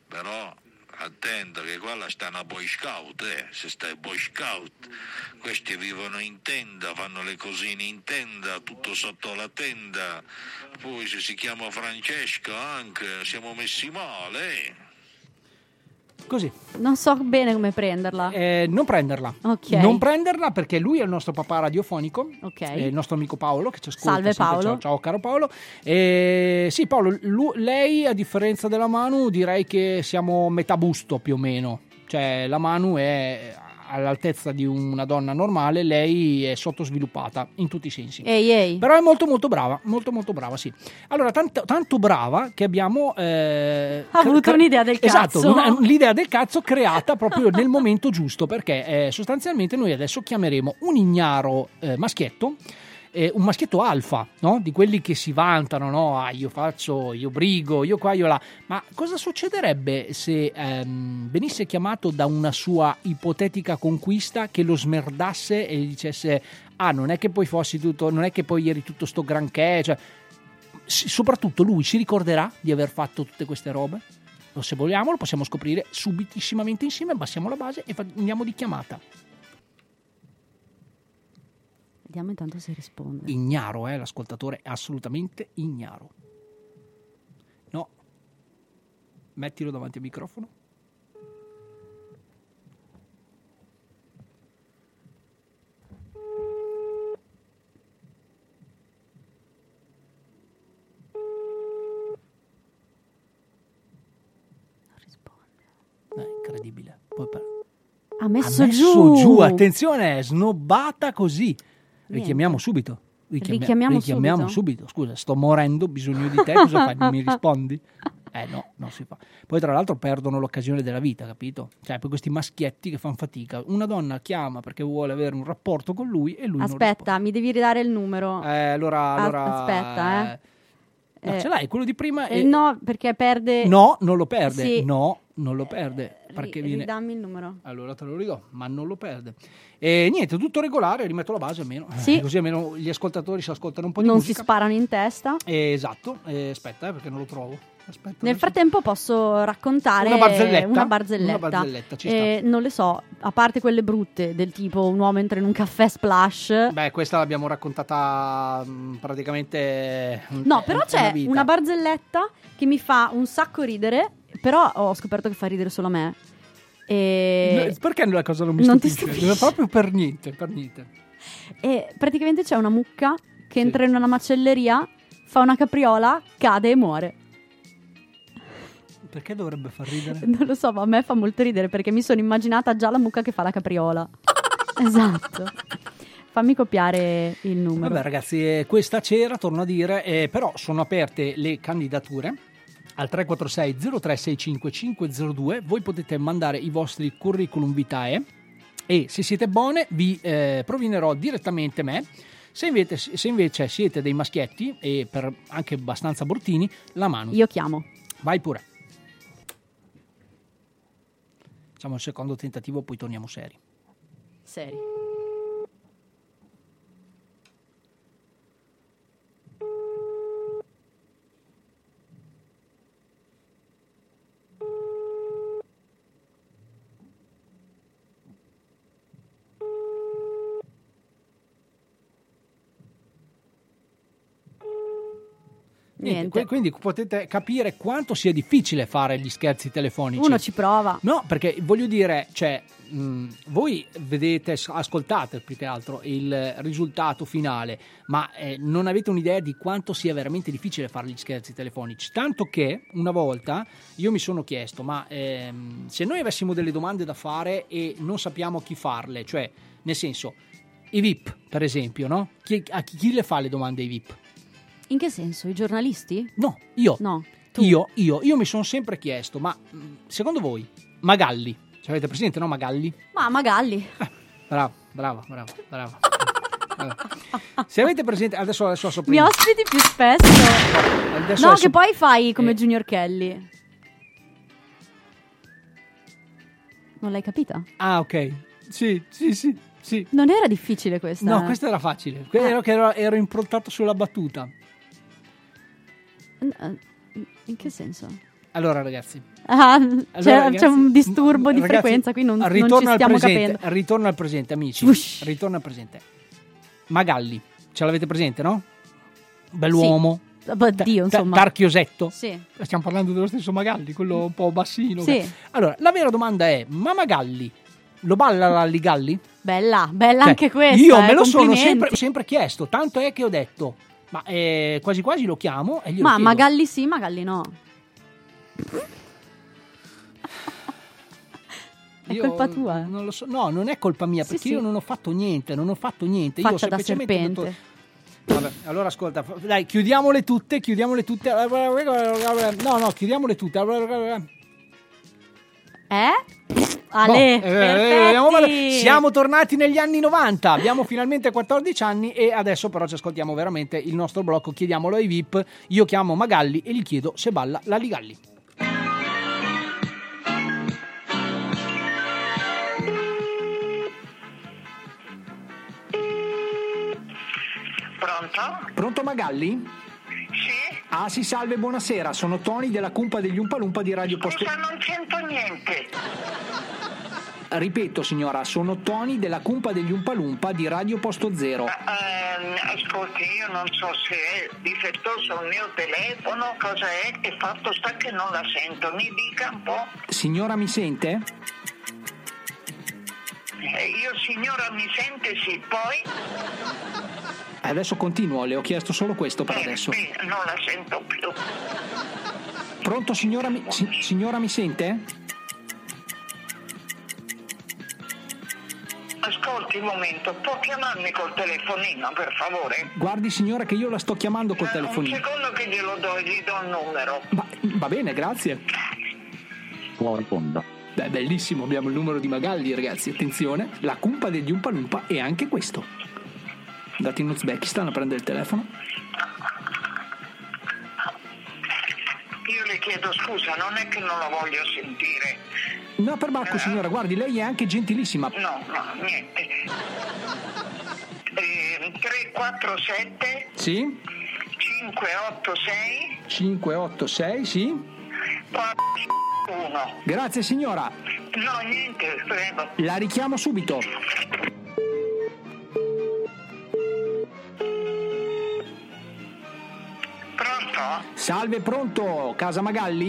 Però attento che quella sta una boy scout, eh? Se stai boy scout, questi vivono in tenda, fanno le cosine in tenda, tutto sotto la tenda. Poi se si chiama Francesca anche, siamo messi male, eh? Così. Non so bene come prenderla. Eh, non prenderla. Okay. Non prenderla perché lui è il nostro papà radiofonico. Okay. È il nostro amico Paolo che ci ascolta. Salve Paolo. Ciao, ciao caro Paolo. Eh, sì Paolo, lui, lei a differenza della Manu direi che siamo metà busto più o meno. Cioè la Manu è all'altezza di una donna normale, lei è sottosviluppata in tutti i sensi. Ehi, ehi. Però è molto molto brava, molto molto brava, sì. Allora, tanto, tanto brava che abbiamo eh, ha avuto cre- un'idea del esatto, cazzo. Esatto, l'idea del cazzo creata proprio nel momento giusto, perché eh, sostanzialmente noi adesso chiameremo un ignaro eh, maschietto eh, un maschietto alfa, no? Di quelli che si vantano, no? Ah, io faccio, io brigo, io qua, io là. Ma cosa succederebbe se ehm, venisse chiamato da una sua ipotetica conquista che lo smerdasse e gli dicesse: ah, non è che poi fossi tutto, non è che poi eri tutto sto granché, cioè, soprattutto lui si ricorderà di aver fatto tutte queste robe? O se vogliamo lo possiamo scoprire subitissimamente insieme, abbassiamo la base e andiamo di chiamata. Vediamo intanto se risponde. Ignaro, eh, l'ascoltatore è assolutamente ignaro. No, mettilo davanti al microfono. Incredibile. Poi per... ha, messo ha messo giù, giù. Attenzione, snobbata così. Richiamiamo subito. Richiami- richiamiamo, richiamiamo subito. subito. Scusa, sto morendo, bisogno di te. Cosa fai? Non mi rispondi? Eh no, non si fa. Poi tra l'altro perdono l'occasione della vita, capito? Cioè, poi questi maschietti che fanno fatica. Una donna chiama perché vuole avere un rapporto con lui e lui aspetta, non risponde. Mi devi ridare il numero. Eh, allora, allora As- aspetta, eh. eh. No, ce l'hai, quello di prima. Eh, è... No, perché perde. No, non lo perde. Sì. No. Non lo perde, eh, perché ri, viene... Ridammi il numero. Allora te lo ridò, ma non lo perde. E niente, tutto regolare, rimetto la base almeno. Sì. Così almeno gli ascoltatori si ascoltano un po' di non musica. Non si sparano in testa. Eh, esatto, eh, aspetta eh, perché non lo trovo. Aspetta, nel frattempo so. posso raccontare una barzelletta. Una barzelletta, una barzelletta ci sta. Eh, non le so, a parte quelle brutte del tipo un uomo entra in un caffè splash. Beh, questa l'abbiamo raccontata mh, praticamente. No, però c'è una, una barzelletta che mi fa un sacco ridere. Però ho scoperto che fa ridere solo a me. E no, perché la cosa non mi non stupisce? Ti stupisce? Proprio per niente, per niente. E praticamente c'è una mucca che entra sì. in una macelleria, fa una capriola, cade e muore. Perché dovrebbe far ridere? Non lo so, ma a me fa molto ridere perché mi sono immaginata già la mucca che fa la capriola. Esatto. Fammi copiare il numero. Vabbè ragazzi, questa c'era, torno a dire, eh, però sono aperte le candidature al tre quattro sei zero tre sei cinque cinque zero due. Voi potete mandare i vostri curriculum vitae e se siete buone vi eh, provinerò direttamente me. Se invece, se invece siete dei maschietti e per anche abbastanza bruttini, la mano. Io chiamo. Vai pure. Facciamo il secondo tentativo, poi torniamo seri. Seri. Niente. Quindi potete capire quanto sia difficile fare gli scherzi telefonici. Uno ci prova. No, perché voglio dire, cioè, mh, voi vedete, ascoltate più che altro il risultato finale, ma eh, non avete un'idea di quanto sia veramente difficile fare gli scherzi telefonici. Tanto che una volta io mi sono chiesto, ma ehm, se noi avessimo delle domande da fare e non sappiamo a chi farle, cioè, nel senso, i V I P, per esempio, no? Chi, a chi le fa le domande ai V I P? In che senso? I giornalisti? No, io. No, tu. Io, io, io mi sono sempre chiesto, ma secondo voi, Magalli, cioè avete presente, no, Magalli? Ma Magalli. Eh, brava, brava, brava, brava. Allora, se avete presente, adesso adesso la sopprimo. Mi ospiti più spesso. Adesso no, adesso... che poi fai come eh. Junior Kelly. Non l'hai capita? Ah, ok. Sì, sì, sì. sì. Non era difficile questa. No, questa era facile. Eh. Ero, che ero, ero improntato sulla battuta. In che senso? Allora ragazzi, ah, allora, c'è, ragazzi c'è un disturbo m- di ragazzi, frequenza qui non, non ci stiamo presente, capendo. Ritorno al presente amici. Ush. Ritorno al presente. Magalli, ce l'avete presente, no? Bell'uomo. Sì. Oddio, insomma. Tarchiosetto. Sì. Stiamo parlando dello stesso Magalli, quello un po' bassino. Sì. Allora, la vera domanda è: ma Magalli lo balla la Ligalli? Bella, bella, cioè, anche questa. Io eh, me lo sono sempre, sempre chiesto, tanto è che ho detto ma eh, quasi quasi lo chiamo e glielo ma chiedo. Magalli sì, Magalli no. È io colpa tua? Non lo so. No, non è colpa mia, sì, perché sì. io non ho fatto niente, non ho fatto niente. Faccia io da semplicemente serpente. Detto... Vabbè, allora ascolta, dai, chiudiamole tutte, chiudiamole tutte. No, no, chiudiamole tutte. Eh? Ale, boh, eh, siamo tornati negli anni novanta, abbiamo finalmente quattordici anni e adesso però ci ascoltiamo veramente il nostro blocco, chiediamolo ai V I P. Io chiamo Magalli e gli chiedo se balla la Ligalli. Pronto? Pronto Magalli? Sì. Ah sì, salve, buonasera, sono Tony della Cumpa degli Umpalumpa di Radio Posto... Scusa, non sento niente. Ripeto signora, sono Tony della Cumpa degli Umpalumpa di Radio Posto Zero. Ehm, ascolti, io non so se è difettoso il mio telefono, cosa è, che fatto sta che non la sento, mi dica un po'. Signora mi sente? Eh, io signora mi sente, sì, poi... Adesso continuo, le ho chiesto solo questo per eh, adesso. Sì, non la sento più. Pronto signora mi, si, signora mi sente? Ascolti un momento, può chiamarmi col telefonino per favore? Guardi signora che io la sto chiamando col eh, telefonino. Un secondo che glielo do e gli do il numero. Va, va bene, grazie. Buona fonda. Beh, bellissimo, abbiamo il numero di Magalli ragazzi, attenzione. La Cumpa degli Umpalumpa è anche questo. Andate in Uzbekistan a prendere il telefono. Io le chiedo scusa, non è che non la voglio sentire. No, perbacco, eh, signora, guardi, lei è anche gentilissima. No, no, niente. Eh, tre quattro sette Sì. cinque otto sei cinque otto sei sì. quattro uno Grazie, signora. No, niente, prego. La richiamo subito. Salve, pronto, casa Magalli?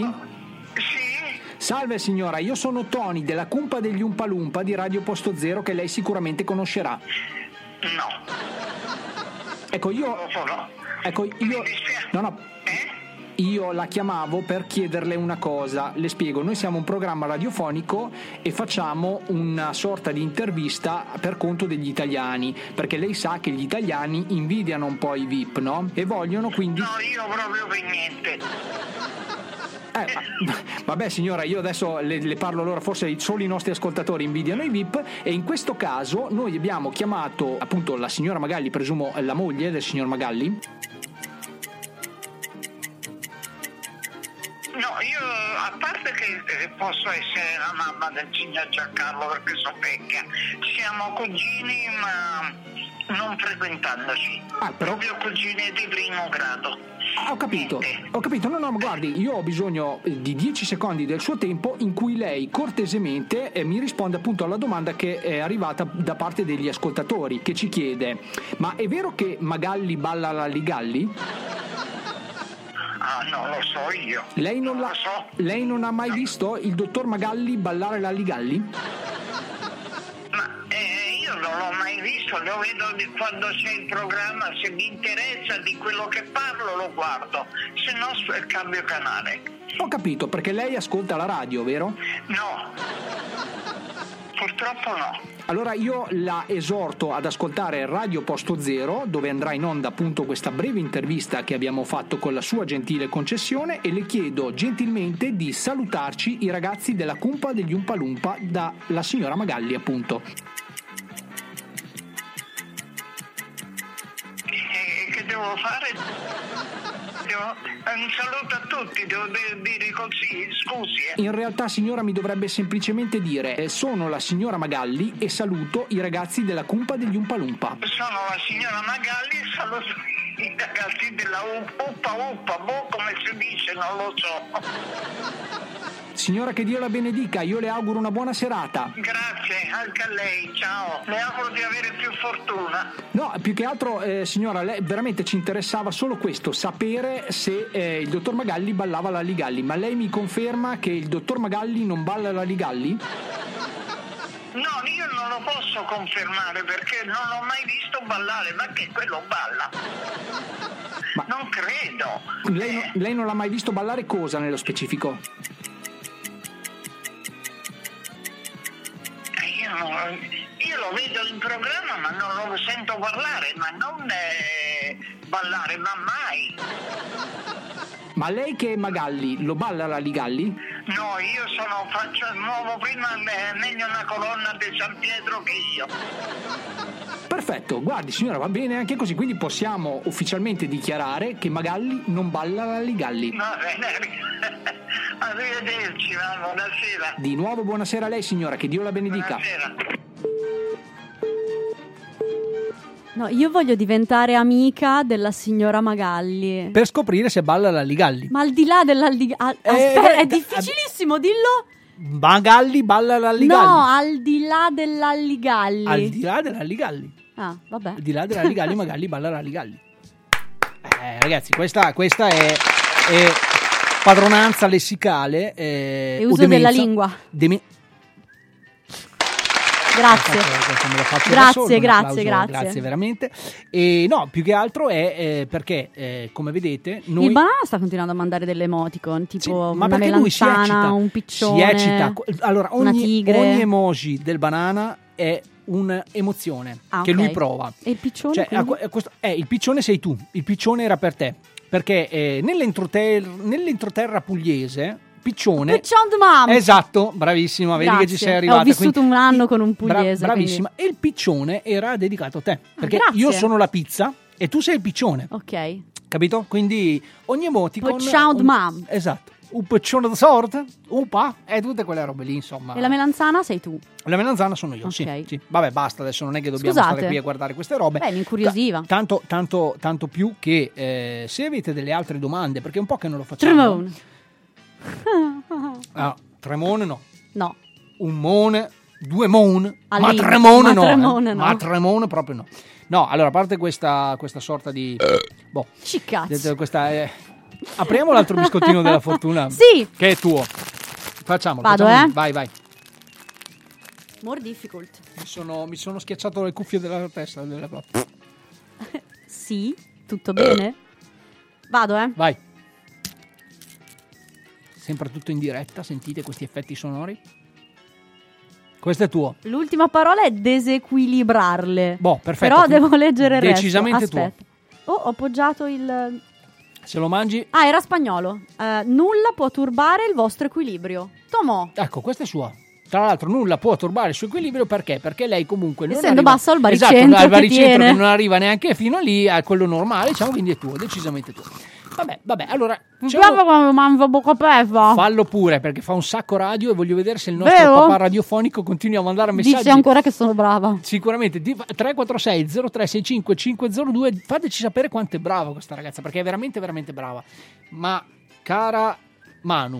Sì. Salve signora, io sono Tony della Cumpa degli Umpalumpa di Radio Posto Zero che lei sicuramente conoscerà. No. Ecco io. Ecco io. No, no. Io la chiamavo per chiederle una cosa, le spiego, noi siamo un programma radiofonico e facciamo una sorta di intervista per conto degli italiani, perché lei sa che gli italiani invidiano un po' i V I P, no? E vogliono quindi... No, io proprio per niente. Eh, vabbè signora, io adesso le, le parlo, allora forse solo i nostri ascoltatori invidiano i V I P e in questo caso noi abbiamo chiamato appunto la signora Magalli, presumo la moglie del signor Magalli. No, io a parte che posso essere la mamma del signor Giancarlo perché sono vecchia, siamo cugini ma non frequentandoci, ah, però... proprio cugini di primo grado. Ah, ho capito, Niente. ho capito, no no ma guardi, io ho bisogno di dieci secondi del suo tempo in cui lei cortesemente eh, mi risponde appunto alla domanda che è arrivata da parte degli ascoltatori che ci chiede: ma è vero che Magalli balla la Ligalli? Ah, non lo so io. Lei non, non la, lo so. Lei non ha mai no. visto il dottor Magalli ballare la Ligalli? Ma eh, io non l'ho mai visto, lo vedo di quando c'è il programma, se mi interessa di quello che parlo lo guardo, se no cambio canale. Ho capito, perché lei ascolta la radio, vero? No, purtroppo no. Allora io la esorto ad ascoltare Radio Posto Zero, dove andrà in onda appunto questa breve intervista che abbiamo fatto con la sua gentile concessione, e le chiedo gentilmente di salutarci i ragazzi della Cumpa degli Umpalumpa dalla signora Magalli appunto. Eh, che devo fare? Un saluto a tutti, devo dire così, scusi. Eh. In realtà signora mi dovrebbe semplicemente dire eh, sono la signora Magalli e saluto i ragazzi della Cumpa degli Umpalumpa. Sono la signora Magalli e saluto i ragazzi della Uppa Uppa, boh, come si dice, non lo so. Signora, che Dio la benedica, io le auguro una buona serata. Grazie, anche a lei, ciao. Le auguro di avere più fortuna. No, più che altro, eh, signora, lei, veramente ci interessava solo questo, sapere se eh, il dottor Magalli ballava la Ligalli. Ma lei mi conferma che il dottor Magalli non balla la Ligalli? No, io non lo posso confermare perché non l'ho mai visto ballare, ma che quello balla? Ma non credo. Lei, eh. lei non l'ha mai visto ballare cosa nello specifico? Io lo vedo in programma ma non lo sento parlare, ma non eh, ballare, ma mai. Ma lei che Magalli lo balla la Ligalli? No, io sono faccio nuovo prima eh, meglio una colonna di San Pietro che io. Perfetto, guardi signora, va bene anche così, quindi possiamo ufficialmente dichiarare che Magalli non balla la Ligalli. Va bene. Arrivederci, buonasera. Di nuovo buonasera a lei signora, che Dio la benedica. Buonasera. No, io voglio diventare amica della signora Magalli per scoprire se balla la Ligalli. Ma al di là della Ligalli, aspetta, eh, è difficilissimo, dillo. Magalli balla la Ligalli. No, al di là della Ligalli. Al di là della Ligalli. Ah, vabbè. Al di là della Ligalli, Magalli balla la Ligalli. Eh, ragazzi, questa, questa è, è padronanza lessicale eh, e uso demenza, della lingua. Demen- Grazie, grazie, solo, grazie, grazie, grazie veramente. E no, più che altro è eh, perché, eh, come vedete, noi... il banana sta continuando a mandare delle emoticon, tipo sì, ma una melanzana, un piccione, si eccita. Allora, ogni, una tigre. Ogni emoji del banana è un'emozione ah, che okay. lui prova. E il piccione? Cioè, a, a questo, eh, il piccione sei tu, il piccione era per te, perché eh, nell'entroterra, nell'entroterra pugliese. Piccione, esatto, bravissima, vedi grazie. Che ci sei arrivata. Ho vissuto quindi, un anno con un pugliese, bra- bravissima. Quindi. E il piccione era dedicato a te, perché ah, io sono la pizza e tu sei il piccione. Ok, capito? Quindi ogni emoticon. Piccione mom, esatto. Un piccione da sorte, un pa e tutte quelle robe lì, insomma. E la melanzana sei tu. La melanzana sono io, okay. sì, sì. Vabbè, basta, adesso non è che dobbiamo Scusate. stare qui a guardare queste robe. Beh, mi incuriosiva. T- tanto, tanto, tanto più che eh, se avete delle altre domande, perché è un po' che non lo facciamo. Tremone. Ah, tremone no. No. Un mone, due mone, ma tremone, ma, no, tremone eh. no. ma tremone proprio no. No, allora a parte questa, questa sorta di boh, cazzo. Questa eh, apriamo l'altro biscottino della fortuna. Sì. Che è tuo. Facciamolo. Vado, facciamolo. Eh? Vai, vai. More difficult. Mi sono, mi sono schiacciato le cuffie della testa della... Sì, tutto bene? Vado, eh. Vai. Sempre tutto in diretta, sentite questi effetti sonori. Questo è tuo. L'ultima parola è desequilibrarle. Boh, perfetto. Però devo leggere il decisamente resto. Decisamente tuo. Oh, ho appoggiato il... Se lo mangi... Ah, era spagnolo. Uh, nulla può turbare il vostro equilibrio. Tomò. Ecco, questa è sua. Tra l'altro nulla può turbare il suo equilibrio perché? Perché lei comunque non essendo arriva... basso al baricentro esatto, al baricentro che, che non arriva neanche fino a lì, a quello normale, diciamo, quindi è tuo, decisamente tuo. Vabbè, vabbè, allora lo... fallo pure perché fa un sacco radio e voglio vedere se il nostro Vero? papà radiofonico continua a mandare messaggi. Dice ancora che sono brava. Sicuramente tre quattro sei zero tre sei cinque cinque zero due, fateci sapere quanto è brava questa ragazza perché è veramente veramente brava. Ma cara Manu,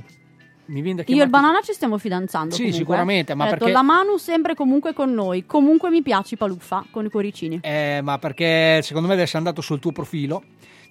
mi viene da chiamare. Io e il banana ci stiamo fidanzando Sì, comunque. sicuramente, ma detto, perché la Manu sempre comunque con noi. Comunque mi piaci Paluffa con i cuoricini. Eh, ma perché secondo me adesso è andato sul tuo profilo.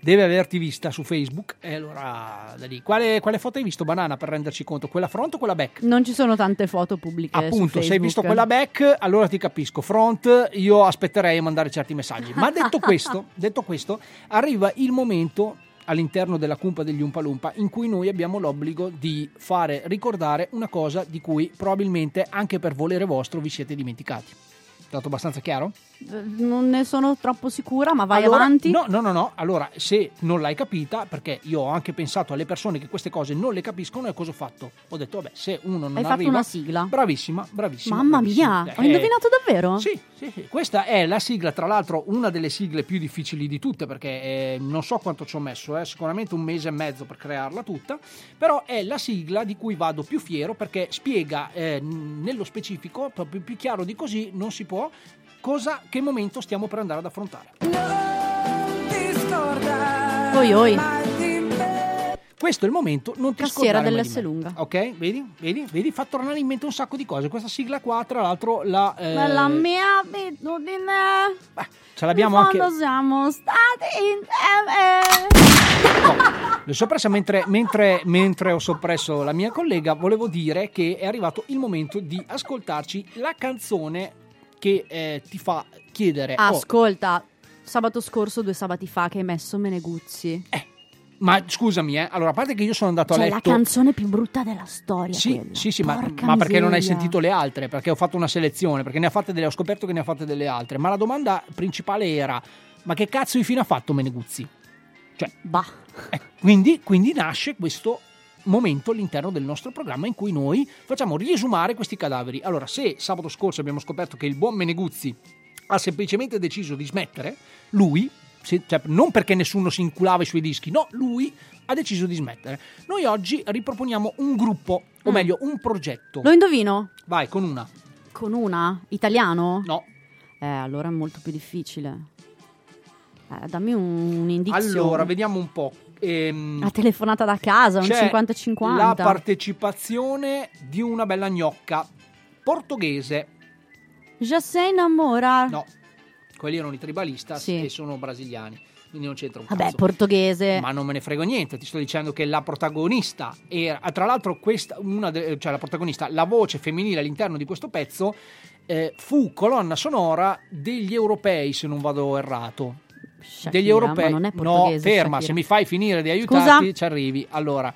Deve averti vista su Facebook e allora da lì quale, quale foto hai visto Banana per renderci conto? Quella front o quella back? Non ci sono tante foto pubbliche appunto, se hai visto quella back allora ti capisco, front io aspetterei a mandare certi messaggi ma detto questo, detto questo arriva il momento all'interno della cumpa degli Umpa Lumpa in cui noi abbiamo l'obbligo di fare ricordare una cosa di cui probabilmente anche per volere vostro vi siete dimenticati. È stato abbastanza chiaro? Non ne sono troppo sicura, ma vai allora, avanti. No, no, no, no. Allora, se non l'hai capita, perché io ho anche pensato alle persone che queste cose non le capiscono, e cosa ho fatto? Ho detto, vabbè, se uno non Hai arriva... Hai fatto una sigla. Bravissima, bravissima. Mamma bravissima. mia, eh, ho indovinato davvero? Sì, sì, sì. Questa è la sigla, tra l'altro, una delle sigle più difficili di tutte, perché eh, non so quanto ci ho messo, eh, sicuramente un mese e mezzo per crearla tutta, però è la sigla di cui vado più fiero, perché spiega eh, nello specifico, proprio più chiaro di così, non si può cosa che momento stiamo per andare ad affrontare. Oi oi. Questo è il momento, non ti Cassiera scordare dell'S lunga. Ok, vedi? Vedi? Vedi? Fa tornare in mente un sacco di cose. Questa sigla qua, tra l'altro, la eh... Ma la mia abitudine. Beh, ce l'abbiamo anche. Quando siamo stati insieme. No, l'ho soppressa mentre, mentre, mentre ho soppresso la mia collega, volevo dire che è arrivato il momento di ascoltarci la canzone che eh, ti fa chiedere ascolta, oh, sabato scorso due sabati fa che hai messo Meneguzzi eh, ma scusami eh, allora a parte che io sono andato cioè, a letto la canzone più brutta della storia sì quella. sì sì ma, ma perché non hai sentito le altre perché ho fatto una selezione perché ne ha fatte delle ho scoperto che ne ha fatte delle altre ma la domanda principale era ma che cazzo di fine ha fatto Meneguzzi cioè bah eh, Quindi, quindi nasce questo momento all'interno del nostro programma in cui noi facciamo riesumare questi cadaveri. Allora, se sabato scorso abbiamo scoperto che il buon Meneguzzi ha semplicemente deciso di smettere, lui, se, cioè, non perché nessuno si inculava i suoi dischi, no, lui ha deciso di smettere. Noi oggi riproponiamo un gruppo, o mm. meglio un progetto. Lo indovino? Vai, con una. Con una? Italiano? No. Eh, allora è molto più difficile. Eh, dammi un, un indizio. Allora, vediamo un po'. Ehm, la telefonata da casa, un cinquanta cinquanta. La partecipazione di una bella gnocca portoghese. Já sei namorar. No, quelli erano i Tribalistas, sì, e sono brasiliani, quindi non c'entra un cazzo. Vabbè, portoghese. Ma non me ne frego niente, ti sto dicendo che la protagonista era, tra l'altro questa, una de, cioè la protagonista, la voce femminile all'interno di questo pezzo, eh, fu colonna sonora degli europei, se non vado errato. Shakira, degli europei. Non è portoghese, no, ferma, Shakira. Se mi fai finire di aiutarti, scusa, ci arrivi. Allora,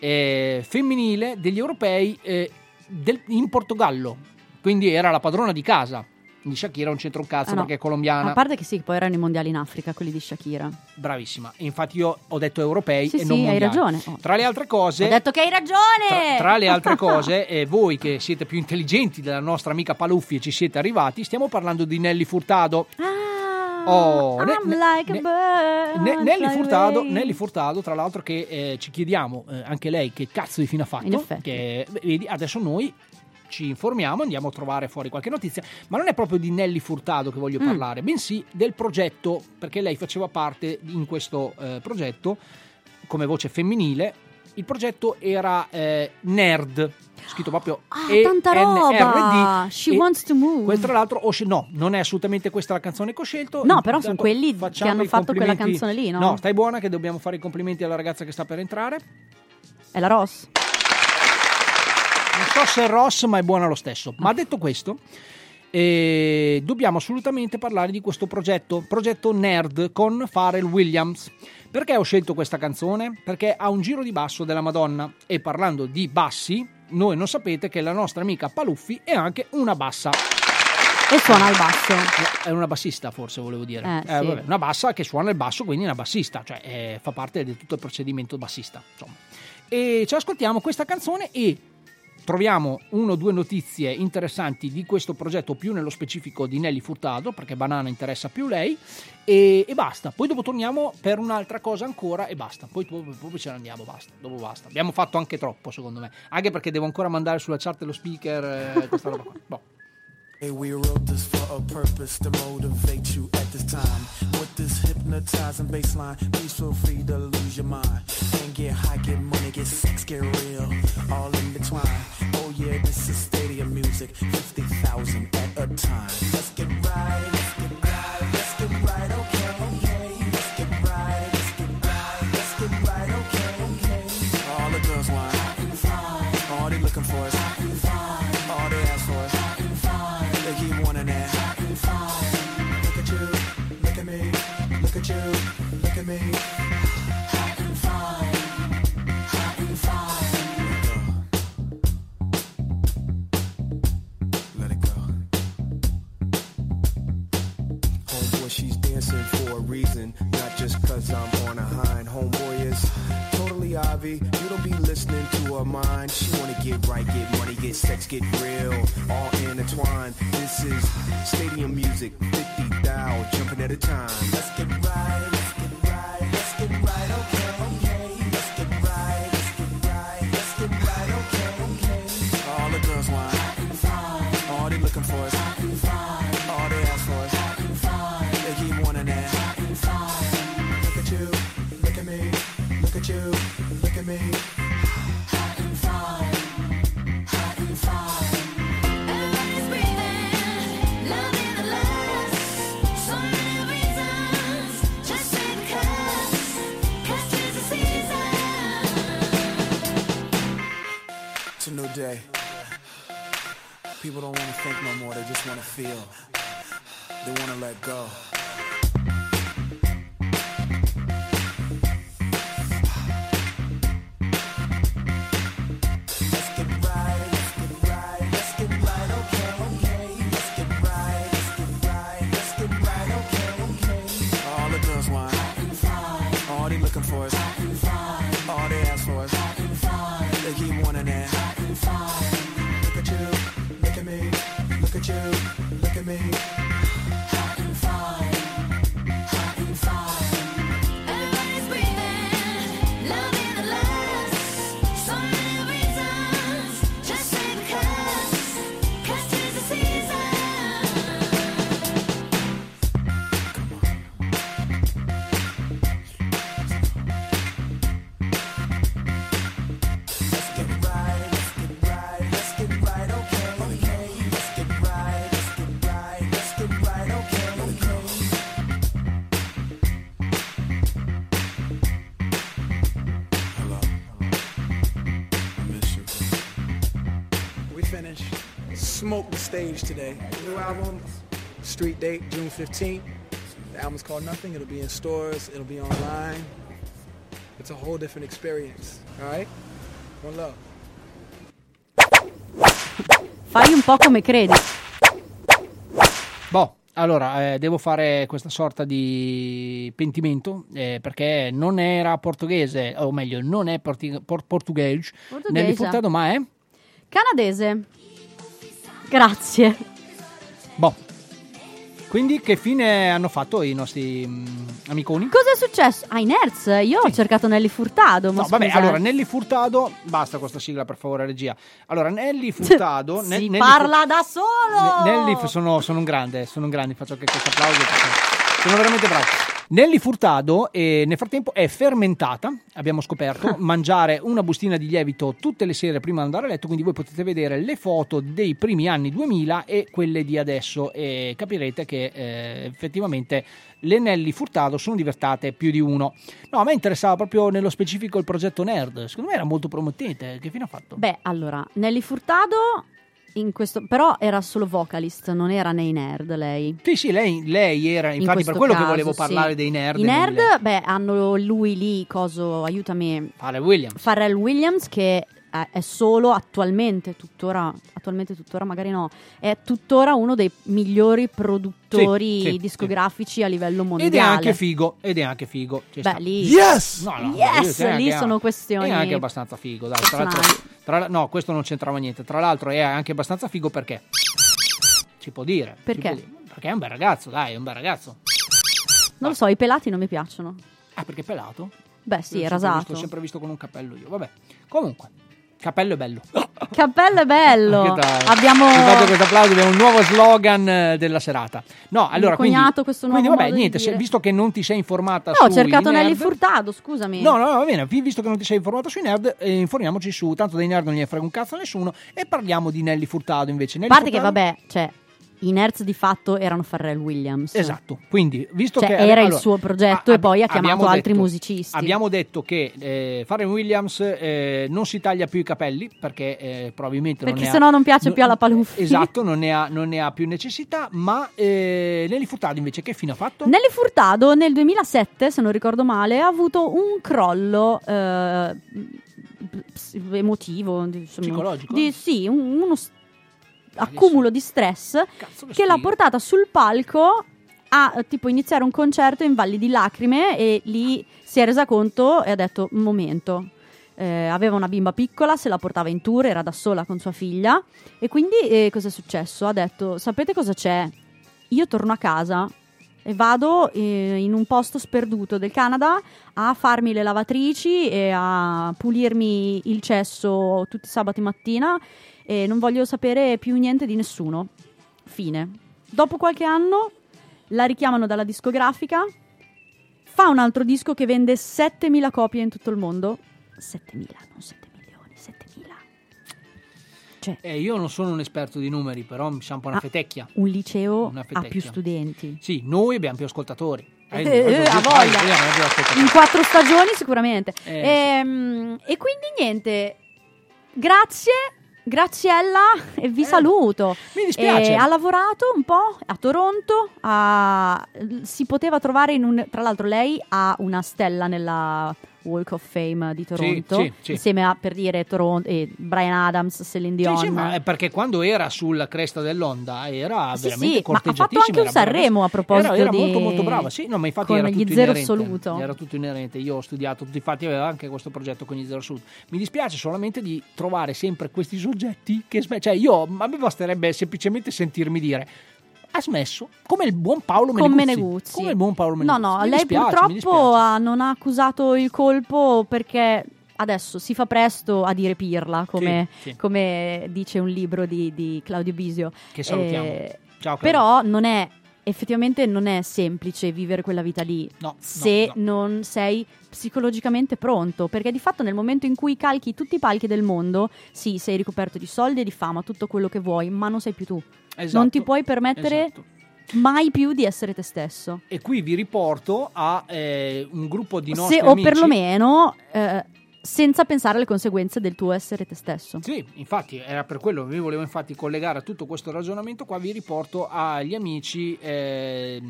eh, femminile degli europei, eh, del, in Portogallo, quindi era la padrona di casa. Di Shakira non c'entra un cazzo, ah, no, perché è colombiana. A parte che sì, poi erano i mondiali in Africa, quelli di Shakira. Bravissima. Infatti io ho detto europei, sì, e sì, non mondiali. Hai ragione. Oh. Tra le altre cose, ho detto che hai ragione. Tra, tra le altre cose, eh, voi che siete più intelligenti della nostra amica Paluffi e ci siete arrivati, stiamo parlando di Nelly Furtado. Ah, oh, ne, ne, like ne, a ne, Nelly Furtado, Nelly Furtado, tra l'altro, che eh, ci chiediamo eh, anche lei che cazzo di fine ha fatto. Che vedi, adesso noi ci informiamo, andiamo a trovare fuori qualche notizia, ma non è proprio di Nelly Furtado che voglio mm. parlare, bensì del progetto, perché lei faceva parte in questo eh, progetto come voce femminile. Il progetto era eh, N E R D, scritto proprio ah, E N R D. Tanta roba. She Wants to Move. Tra l'altro, oh, no, non è assolutamente questa la canzone che ho scelto. No, però sono quelli che hanno fatto quella canzone lì, no? No, stai buona che dobbiamo fare i complimenti alla ragazza che sta per entrare. È la Ross. Non so se è Ross, ma è buona lo stesso. Ma detto questo, eh, dobbiamo assolutamente parlare di questo progetto, progetto N E R D con Pharrell Williams. Perché ho scelto questa canzone? Perché ha un giro di basso della Madonna, e parlando di bassi, noi non sapete che la nostra amica Paluffi è anche una bassa. E suona il basso. È una bassista, forse volevo dire. Eh, eh, sì. Vabbè, una bassa che suona il basso, quindi una bassista, cioè eh, fa parte di tutto il procedimento bassista, insomma. E ci ascoltiamo questa canzone e troviamo uno o due notizie interessanti di questo progetto, più nello specifico di Nelly Furtado, perché Banana interessa più lei, e, e basta. Poi dopo torniamo per un'altra cosa ancora e basta. Poi, poi, poi ce ne andiamo, basta. Dopo basta. Abbiamo fatto anche troppo, secondo me. Anche perché devo ancora mandare sulla chat lo speaker, eh, questa roba qua. Boh. Hey, we wrote this for a purpose to motivate you at this time. With this hypnotizing baseline, please feel free to lose your mind. And get high, get money, get sex, get real, all in between. Oh yeah, this is stadium music, fifty thousand at a time. Let's get right, let's get right, let's get right, okay, okay. Let's get right, let's get right, let's get right, okay, okay. All the girls want hot and fine. All they looking for is hot and fine. All they ask for is hot and fine. They keep wanting that hot and fine. Look at you, look at me, look at you, look at me. Hot and fine, hot and fine. For a reason, not just cause I'm on a high. Homeboy is totally Ivy, you don't be listening to her mind. She wanna get right, get money, get sex, get real, all intertwined. This is stadium music, fifty thou, jumping at a time. Let's get right, let's get right, let's get right, okay, okay. Let's get right, let's get right, let's get right, okay, okay. All the girls want hot and fine. All they looking for is hot and fine. All they ask for is hot and fine. Look at you, look at me, look at you, look at me. Hot and fine, hot and fine. It's a new day. People don't want to think no more, they just want to feel. They want to let go. Looking for us. smoked the stage today. New album, street date, June fifteenth. The album's called Nothing. It'll be in stores. It'll be online. It's a whole different experience. All right? One love. Fai un po' come credi. Boh, allora, eh, devo fare questa sorta di pentimento, eh, perché non era portoghese, o meglio, non è porti- por- portuguese, Nelly Furtado, ma è... canadese. Grazie. Boh. Quindi che fine hanno fatto i nostri mh, amiconi? Cosa è successo? Ah, in N E R D. Io sì. ho cercato Nelly Furtado. No, vabbè, allora Nelly Furtado, basta questa sigla per favore regia. Allora Nelly Furtado, ne- si Nelly parla Furt- da solo. Ne- Nelly sono sono un grande, sono un grande, faccio anche questo applauso perché sono veramente bravo. Nelly Furtado, e nel frattempo è fermentata, abbiamo scoperto, mangiare una bustina di lievito tutte le sere prima di andare a letto, quindi voi potete vedere le foto dei primi anni duemila e quelle di adesso e capirete che eh, effettivamente le Nelly Furtado sono diventate più di uno. No, a me interessava proprio nello specifico il progetto N E R D, secondo me era molto promettente, che fine ha fatto? Beh, allora, Nelly Furtado... in questo, però era solo vocalist, non era nei N E R D lei. Sì, sì, lei, lei era, infatti in per quello caso, che volevo parlare sì. dei N E R D. I N E R D, nelle... beh, hanno lui lì, coso, aiutami. Pharrell Williams. Pharrell Williams che è, è solo attualmente, tuttora, attualmente tuttora magari no, è tuttora uno dei migliori produttori sì, sì, discografici sì. a livello mondiale. Ed è anche figo, ed è anche figo. Cioè beh, sta... lì. Yes! No, no, yes! Io, lì anche, sono questioni. È anche abbastanza figo, dai, tra l'altro. Tra, no, questo non c'entrava niente. Tra l'altro è anche abbastanza figo perché si può dire. Perché? Può dire, perché è un bel ragazzo, dai, è un bel ragazzo. Non lo so, i pelati non mi piacciono. Ah, perché pelato? Beh, sì, è rasato. L'ho sempre visto con un cappello io, vabbè. Comunque, cappello è bello. Cappello è bello. Abbiamo fatto questo applauso, abbiamo un nuovo slogan della serata. No, allora quindi, questo nuovo quindi vabbè, niente, se, visto che non ti sei informata no, sui No, ho cercato Nelly Furtado, scusami. No, no, va bene, visto che non ti sei informata sui N E R D, eh, informiamoci su, tanto dei N E R D non ne frega un cazzo a nessuno e parliamo di Nelly Furtado invece. Nelly parte Furtado, che vabbè, cioè i N E R D di fatto erano Pharrell Williams. Esatto. Quindi, visto cioè, che era allora, il suo progetto a, e poi ha chiamato detto, altri musicisti. Abbiamo detto che eh, Pharrell Williams eh, non si taglia più i capelli perché eh, probabilmente perché non se no non piace no, più alla Paluffi. Esatto, non ne ha, non ne ha più necessità, ma eh, Nelly Furtado invece che fine ha fatto? Nelly Furtado nel duemilasette, se non ricordo male, ha avuto un crollo eh, emotivo, insomma, psicologico. Di, sì, un, uno accumulo di stress che l'ha portata sul palco a tipo iniziare un concerto in valli di lacrime e lì si è resa conto e ha detto un momento, eh, aveva una bimba piccola, se la portava in tour, era da sola con sua figlia e quindi eh, cosa è successo? Ha detto sapete cosa c'è? Io torno a casa e vado eh, in un posto sperduto del Canada a farmi le lavatrici e a pulirmi il cesso tutti i sabati mattina e non voglio sapere più niente di nessuno. Fine. Dopo qualche anno la richiamano dalla discografica, fa un altro disco che vende settemila copie in tutto il mondo. settemila, non sette milioni, settemila. Cioè, eh, io non sono un esperto di numeri, però mi sa un po' una ah, fetecchia. Un liceo una fetecchia. Ha più studenti. Sì, noi abbiamo più ascoltatori. Eh, eh, eh, a voglia. In quattro stagioni sicuramente. Eh, ehm, sì. E quindi niente, grazie... Graziella e vi eh, saluto. Mi dispiace. E ha lavorato un po' a Toronto, a... si poteva trovare in un tra l'altro lei ha una stella nella Walk of Fame di Toronto sì, sì, sì. insieme a per dire Toronto e eh, Bryan Adams, Celine Dion. Sì, sì, ma è perché quando era sulla cresta dell'onda era sì, veramente sì, corteggiatissima. Ma ha fatto anche un Sanremo a proposito era, era di molto molto brava. Sì, no, ma infatti con era tutto inerente. Era tutto inerente. Io ho studiato, tutti infatti aveva anche questo progetto con gli Zero Assoluto. Mi dispiace solamente di trovare sempre questi soggetti che cioè io a me basterebbe semplicemente sentirmi dire ha smesso come il buon Paolo Meneguzzi. Con Meneguzzi. Come il buon Paolo Meneguzzi. No, no, mi lei dispiace, purtroppo ha, non ha accusato il colpo perché adesso si fa presto a dire pirla, come, sì, sì. come dice un libro di, di Claudio Bisio. Che salutiamo. Eh, Ciao, Claudio. Però non è effettivamente non è semplice vivere quella vita lì no, se no, no. non sei psicologicamente pronto, perché di fatto nel momento in cui calchi tutti i palchi del mondo, sì, sei ricoperto di soldi e di fama, tutto quello che vuoi, ma non sei più tu. Esatto, non ti puoi permettere esatto. mai più di essere te stesso. E qui vi riporto a eh, un gruppo di nostri se, amici. O perlomeno eh, senza pensare alle conseguenze del tuo essere te stesso. Sì, infatti era per quello che vi volevo infatti collegare a tutto questo ragionamento qua. Vi riporto agli amici, eh,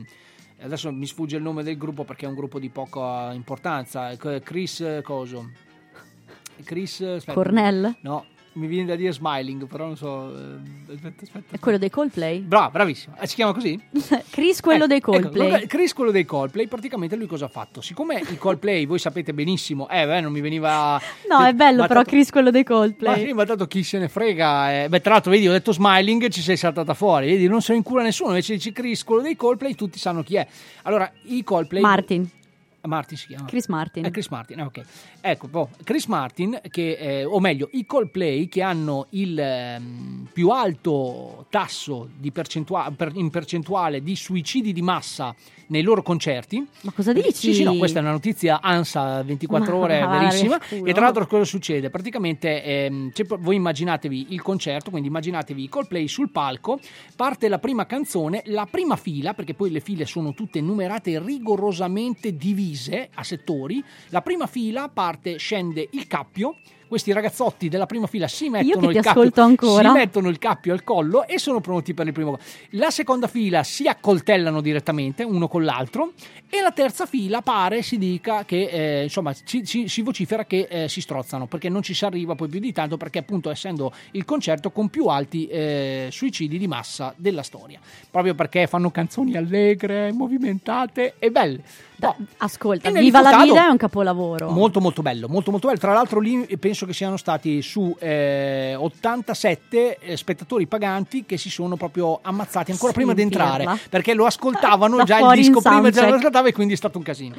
adesso mi sfugge il nome del gruppo perché è un gruppo di poca importanza. Chris coso Chris aspetta, Cornell? No, mi viene da dire Smiling, però non so. Aspetta, aspetta, aspetta. È quello dei Coldplay? Bravo, bravissimo. Si chiama così? Chris, quello eh, dei Coldplay. Ecco, Chris, quello dei Coldplay, praticamente lui cosa ha fatto? Siccome i Coldplay, voi sapete benissimo, eh, beh, non mi veniva. No, è bello, ma però, tanto, Chris, quello dei Coldplay. Ma, ma tanto chi se ne frega. Eh. Beh, tra l'altro, vedi, ho detto Smiling, ci sei saltata fuori. Vedi, non sono in cura nessuno. Invece dici Chris, quello dei Coldplay, tutti sanno chi è. Allora, i Coldplay. Martin. Martin si chiama Chris Martin. Eh, Chris Martin, ok. Ecco, boh, Chris Martin, che, eh, o meglio, i Coldplay che hanno il eh, più alto tasso di percentua- per, in percentuale di suicidi di massa nei loro concerti. Ma cosa dici? Sì, sì, no, questa è una notizia ANSA ventiquattro ma ore, verissima. E tra l'altro cosa succede? Praticamente eh, cioè, voi immaginatevi il concerto, quindi immaginatevi i Coldplay sul palco, parte la prima canzone, la prima fila, perché poi le file sono tutte numerate rigorosamente divise a settori. La prima fila parte, scende il cappio. Questi ragazzotti della prima fila si mettono, il cappio, si mettono il cappio al collo e sono pronti per il primo. La seconda fila si accoltellano direttamente uno con l'altro. E la terza fila pare si dica che eh, insomma ci, ci, si vocifera che eh, si strozzano, perché non ci si arriva poi più di tanto, perché appunto essendo il concerto con più alti eh, suicidi di massa della storia, proprio perché fanno canzoni allegre, movimentate e belle. No. Ascolta, Viva la vita è un capolavoro molto molto bello, molto molto bello. Tra l'altro lì penso che siano stati su eh, ottantasette eh, spettatori paganti che si sono proprio ammazzati ancora sì, prima di entrare pirla. Perché lo ascoltavano da già il disco prima, già lo ascoltava, e quindi è stato un casino.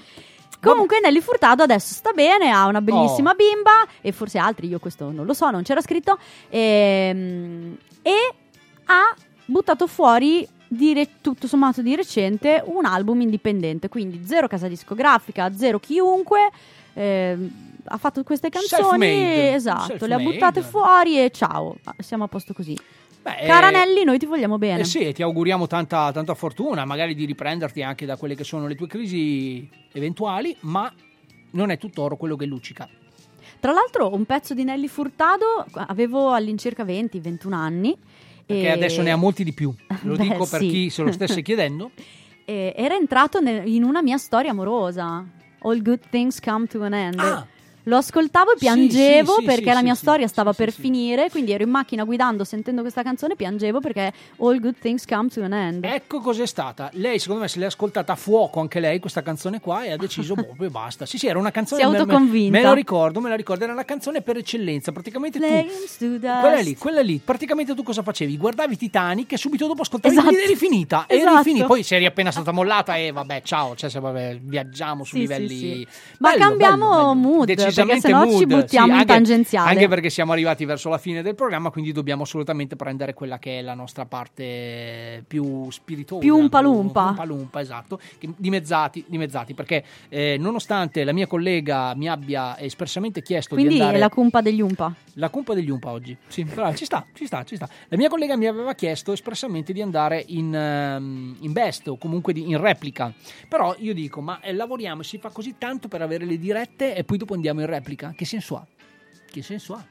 Comunque Nelly Furtado adesso sta bene, ha una bellissima oh. bimba e forse altri, io questo non lo so, non c'era scritto, e, e ha buttato fuori Dire, tutto sommato di recente un album indipendente, quindi zero casa discografica, zero chiunque, eh, ha fatto queste canzoni, self-made. Esatto, self-made. Le ha buttate fuori e ciao, siamo a posto così. Beh, cara Nelly, noi ti vogliamo bene. Eh sì, ti auguriamo tanta, tanta fortuna, magari di riprenderti anche da quelle che sono le tue crisi eventuali, ma non è tutt'oro quello che luccica. Tra l'altro un pezzo di Nelly Furtado avevo all'incirca venti ventuno anni. Perché adesso ne ha molti di più, lo Beh, dico per sì. chi se lo stesse chiedendo. E era entrato nel, in una mia storia amorosa, All Good Things Come to an End. Ah. Lo ascoltavo e piangevo sì, sì, perché sì, la sì, mia sì, storia sì, stava sì, per sì, finire, quindi ero in macchina guidando, sentendo questa canzone, piangevo perché All Good Things Come to an End. Ecco cos'è stata. Lei secondo me se l'è ascoltata a fuoco anche lei questa canzone qua e ha deciso boh, e basta. Sì sì, era una canzone, si è autoconvinta. Me, me lo ricordo, me la ricordo, era una canzone per eccellenza, praticamente tu quella lì, quella lì, praticamente tu cosa facevi? Guardavi Titanic e subito dopo ascoltavi, esatto. Eri finita, eri esatto. finita. Poi sei appena stata mollata e vabbè, ciao, cioè, vabbè, viaggiamo su sì, livelli. Sì, sì. Bello, ma cambiamo bello, bello. mood. Deci- perché sennò mood. ci buttiamo sì, in anche, tangenziale, anche perché siamo arrivati verso la fine del programma, quindi dobbiamo assolutamente prendere quella che è la nostra parte più spirituosa, più un palumpa, un palumpa, esatto, dimezzati, dimezzati perché eh, nonostante la mia collega mi abbia espressamente chiesto quindi di andare, quindi è la cumpa degli umpa, la cumpa degli umpa oggi sì, però ci sta, ci sta, ci sta. La mia collega mi aveva chiesto espressamente di andare in, in best o comunque di, in replica, però io dico ma eh, lavoriamo, si fa così tanto per avere le dirette e poi dopo andiamo in replica, che senso ha? Che senso ha?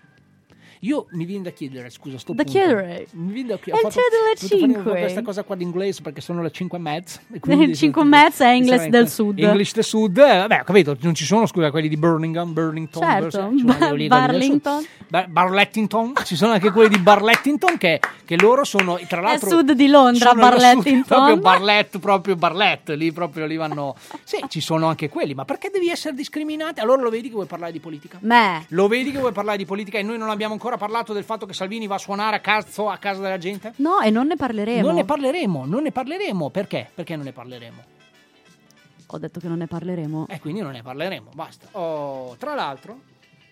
Io mi viene da chiedere, scusa, sto da punto. chiedere. Mi viene da chiedere. Ho fatto cinque. Questa cosa qua di inglese perché sono le cinque e mezza. Le cinque e mezza è English del Sud. English del Sud, eh, vabbè, capito, non ci sono, scusa, quelli di Birmingham, Burlington, certo. Burlington, Burlington. Bar- Barlettington, ci sono anche quelli di Barlettington che, che loro sono, tra l'altro è sud di Londra, Barlettington. Sud, proprio Barlett, proprio Barlett, lì proprio lì vanno. Sì, ci sono anche quelli, ma perché devi essere discriminati? Allora lo vedi che vuoi parlare di politica? Beh. Lo vedi che vuoi parlare di politica e noi non abbiamo ancora ha parlato del fatto che Salvini va a suonare a cazzo a casa della gente? No, e non ne parleremo. Non ne parleremo, non ne parleremo. Perché? Perché non ne parleremo? Ho detto che non ne parleremo. E eh, quindi non ne parleremo, basta. Oh, tra l'altro,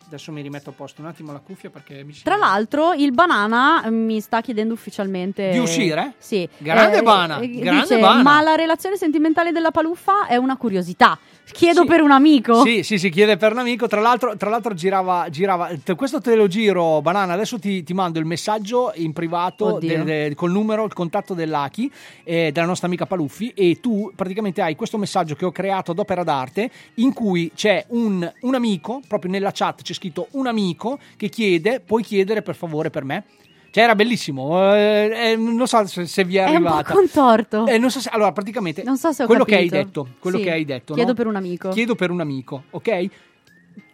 adesso mi rimetto a posto un attimo la cuffia perché mi... Tra l'altro il Banana mi sta chiedendo ufficialmente... Di uscire? Sì. Grande eh, Bana, grande dice, Bana. Ma la relazione sentimentale della Paluffa è una curiosità. Chiedo sì, per un amico. Sì, sì, si chiede per un amico. Tra l'altro, tra l'altro girava, girava. Questo te lo giro, Banana. Adesso ti, ti mando il messaggio in privato de, de, col numero, il contatto dell'Aki, eh, della nostra amica Paluffi. E tu praticamente hai questo messaggio che ho creato ad opera d'arte, in cui c'è un, un amico, proprio nella chat c'è scritto un amico che chiede: puoi chiedere per favore per me? Cioè era bellissimo, eh, eh, non so se, se vi è, è arrivata. È un po' contorto. Eh, non so se, allora praticamente non so se ho quello capito. Che hai detto, quello sì, che hai detto. Chiedo no? per un amico. Chiedo per un amico, ok?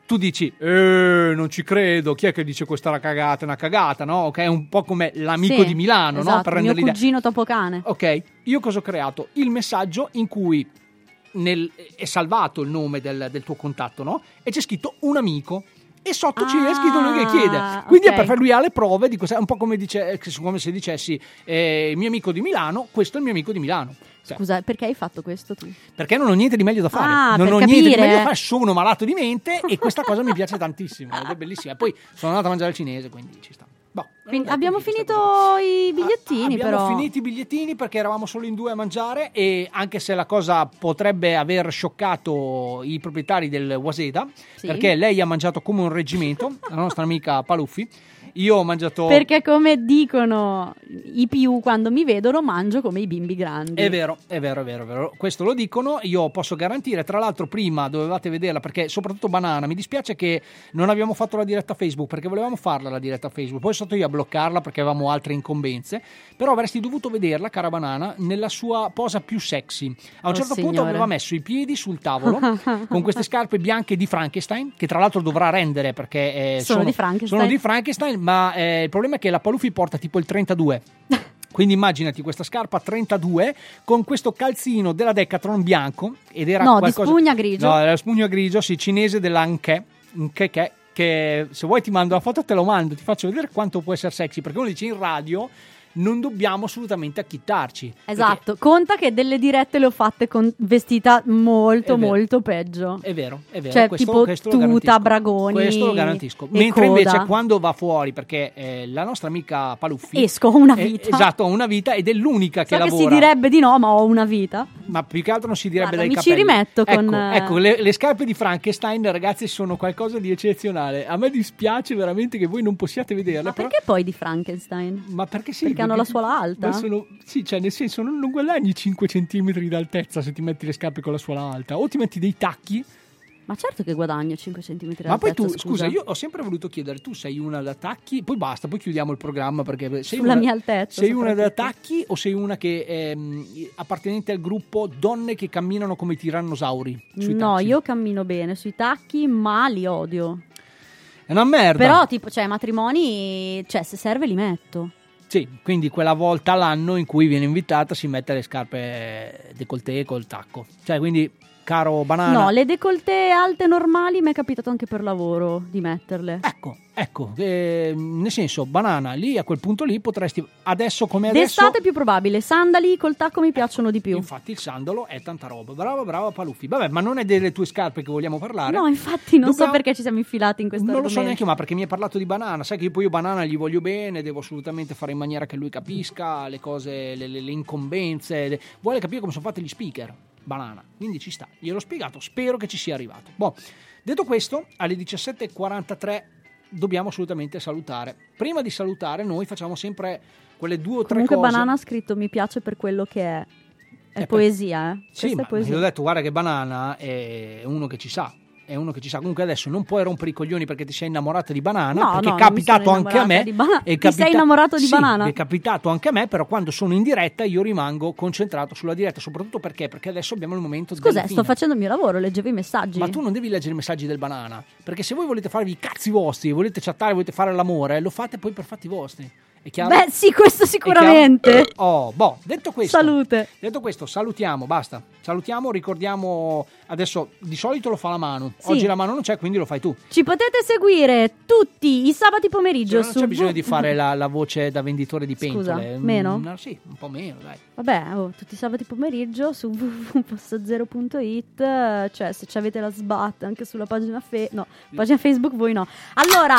Tu dici, eh, non ci credo, chi è che dice questa è una cagata, è una cagata, no? Ok, è un po' come l'amico sì, di Milano, esatto, no? Per rendere l'idea. Mio cugino Topocane. Ok, io cosa ho creato? Il messaggio in cui nel, è salvato il nome del, del tuo contatto, no? E c'è scritto un amico. E sotto ah, c'è scritto lui che chiede, quindi okay, è per fare lui alle prove di questa, è un po' come, dice, come se dicessi eh, il mio amico di Milano, questo è il mio amico di Milano. Cioè, scusa, perché hai fatto questo tu? Perché non ho niente di meglio da fare, ah, non ho capire. niente di meglio da fare, sono malato di mente e questa cosa mi piace tantissimo ed è bellissima. E poi sono andato a mangiare il cinese, quindi ci sta. No, quindi abbiamo finito i bigliettini, ah, però abbiamo finito i bigliettini perché eravamo solo in due a mangiare, e anche se la cosa potrebbe aver scioccato i proprietari del Waseda, sì, perché lei ha mangiato come un reggimento, la nostra amica Paluffi. Io ho mangiato perché, come dicono i più, quando mi vedono mangio come i bimbi grandi. È vero, è vero, è vero, è vero. Questo lo dicono, io posso garantire. Tra l'altro prima dovevate vederla, perché soprattutto Banana, mi dispiace che non abbiamo fatto la diretta Facebook, perché volevamo farla la diretta Facebook, poi sono stato io a bloccarla perché avevamo altre incombenze, però avresti dovuto vederla, cara Banana, nella sua posa più sexy. A un oh, certo signore. punto aveva messo i piedi sul tavolo con queste scarpe bianche di Frankenstein, che tra l'altro dovrà rendere perché eh, sono, sono, di Frankenstein. sono di Frankenstein. Ma eh, il problema è che la Paluffi porta tipo il trentadue. Quindi immaginati questa scarpa trentadue con questo calzino della Decathlon bianco, ed era no, qualcosa... di spugna grigio. No, era spugna grigio, sì, cinese della N K E, N K E, che se vuoi ti mando la foto, te lo mando, ti faccio vedere quanto può essere sexy, perché uno dice in radio non dobbiamo assolutamente acchittarci. Esatto, conta che delle dirette le ho fatte con vestita molto molto peggio. È vero, è vero. Cioè questo, tipo questo tuta, bragoni. Questo lo garantisco. Mentre coda. Invece quando va fuori, perché eh, la nostra amica Paluffi... Esco, ho una vita. È, esatto, ho una vita ed è l'unica so che, che lavora. So che si direbbe di no, ma ho una vita. Ma più che altro non si direbbe. Guarda, dai mi capelli. Mi ci rimetto ecco, con... Ecco, le, le scarpe di Frankenstein, ragazzi, sono qualcosa di eccezionale. A me dispiace veramente che voi non possiate vederle. Ma però... perché poi di Frankenstein? Ma perché sì? Perché hanno la suola alta? Sono, sì, cioè nel senso non, non guadagni cinque centimetri d'altezza se ti metti le scarpe con la suola alta, o ti metti dei tacchi. Ma certo che guadagno cinque centimetri d'altezza. Ma poi tu, scusa. scusa, io ho sempre voluto chiedere, tu sei una da tacchi, poi basta, poi chiudiamo il programma perché sei sulla una, mia altezza. Sei una da tacchi o sei una che è appartenente al gruppo donne che camminano come tirannosauri sui No, tacchi? Io cammino bene sui tacchi, ma li odio. È una merda. Però tipo, cioè matrimoni, cioè se serve li metto. Sì, quindi quella volta l'anno in cui viene invitata si mette le scarpe décolleté col tacco. Cioè, quindi, caro Banana... No, le décolleté alte normali mi è capitato anche per lavoro di metterle. Ecco, ecco. Eh, nel senso, Banana, lì a quel punto lì potresti... Adesso come adesso... D'estate è più probabile. Sandali col tacco mi piacciono di più. Infatti il sandalo è tanta roba. Brava, brava Paluffi. Vabbè, ma non è delle tue scarpe che vogliamo parlare. No, infatti non Dobbiamo... so perché ci siamo infilati in questo argomento. Non lo so neanche, ma perché mi hai parlato di Banana. Sai che io poi io Banana gli voglio bene, devo assolutamente fare in maniera che lui capisca le cose, le, le, le incombenze. Le... Vuole capire come sono fatti gli speaker. Banana, quindi ci sta, gliel'ho spiegato, spero che ci sia arrivato. Boh, detto questo, alle diciassette e quarantatré dobbiamo assolutamente salutare. Prima di salutare noi facciamo sempre quelle due o tre Comunque cose. Comunque Banana ha scritto mi piace per quello che è, è eh, poesia, eh? Sì, Questa ma è poesia. Io ho detto guarda che Banana è uno che ci sa. È uno che ci sa. Comunque adesso non puoi rompere i coglioni perché ti sei innamorata di Banana, no, perché no, è capitato anche a me bana- è capita- ti sei innamorato di sì, Banana? È capitato anche a me, però quando sono in diretta io rimango concentrato sulla diretta, soprattutto perché perché adesso abbiamo il momento. Scusa, sto facendo il mio lavoro, leggevo i messaggi. Ma tu non devi leggere i messaggi del Banana, perché se voi volete farvi i cazzi vostri, volete chattare, volete fare l'amore, lo fate poi per fatti vostri. È chiaro? Beh sì, questo sicuramente. Oh, boh, detto questo. Salute. Detto questo, salutiamo, basta. Salutiamo, ricordiamo, adesso di solito lo fa la mano. Sì. Oggi la mano non c'è, quindi lo fai tu. Ci potete seguire tutti i sabati pomeriggio, cioè, non su c'è bisogno bu- di fare la, la voce da venditore di pentole. Scusa, meno? Mm, sì, un po' meno, dai. Vabbè, oh, tutti i sabati pomeriggio su w w w punto posto zero punto it, cioè se ci avete la sbatta anche sulla pagina fe- no, pagina Facebook voi no. Allora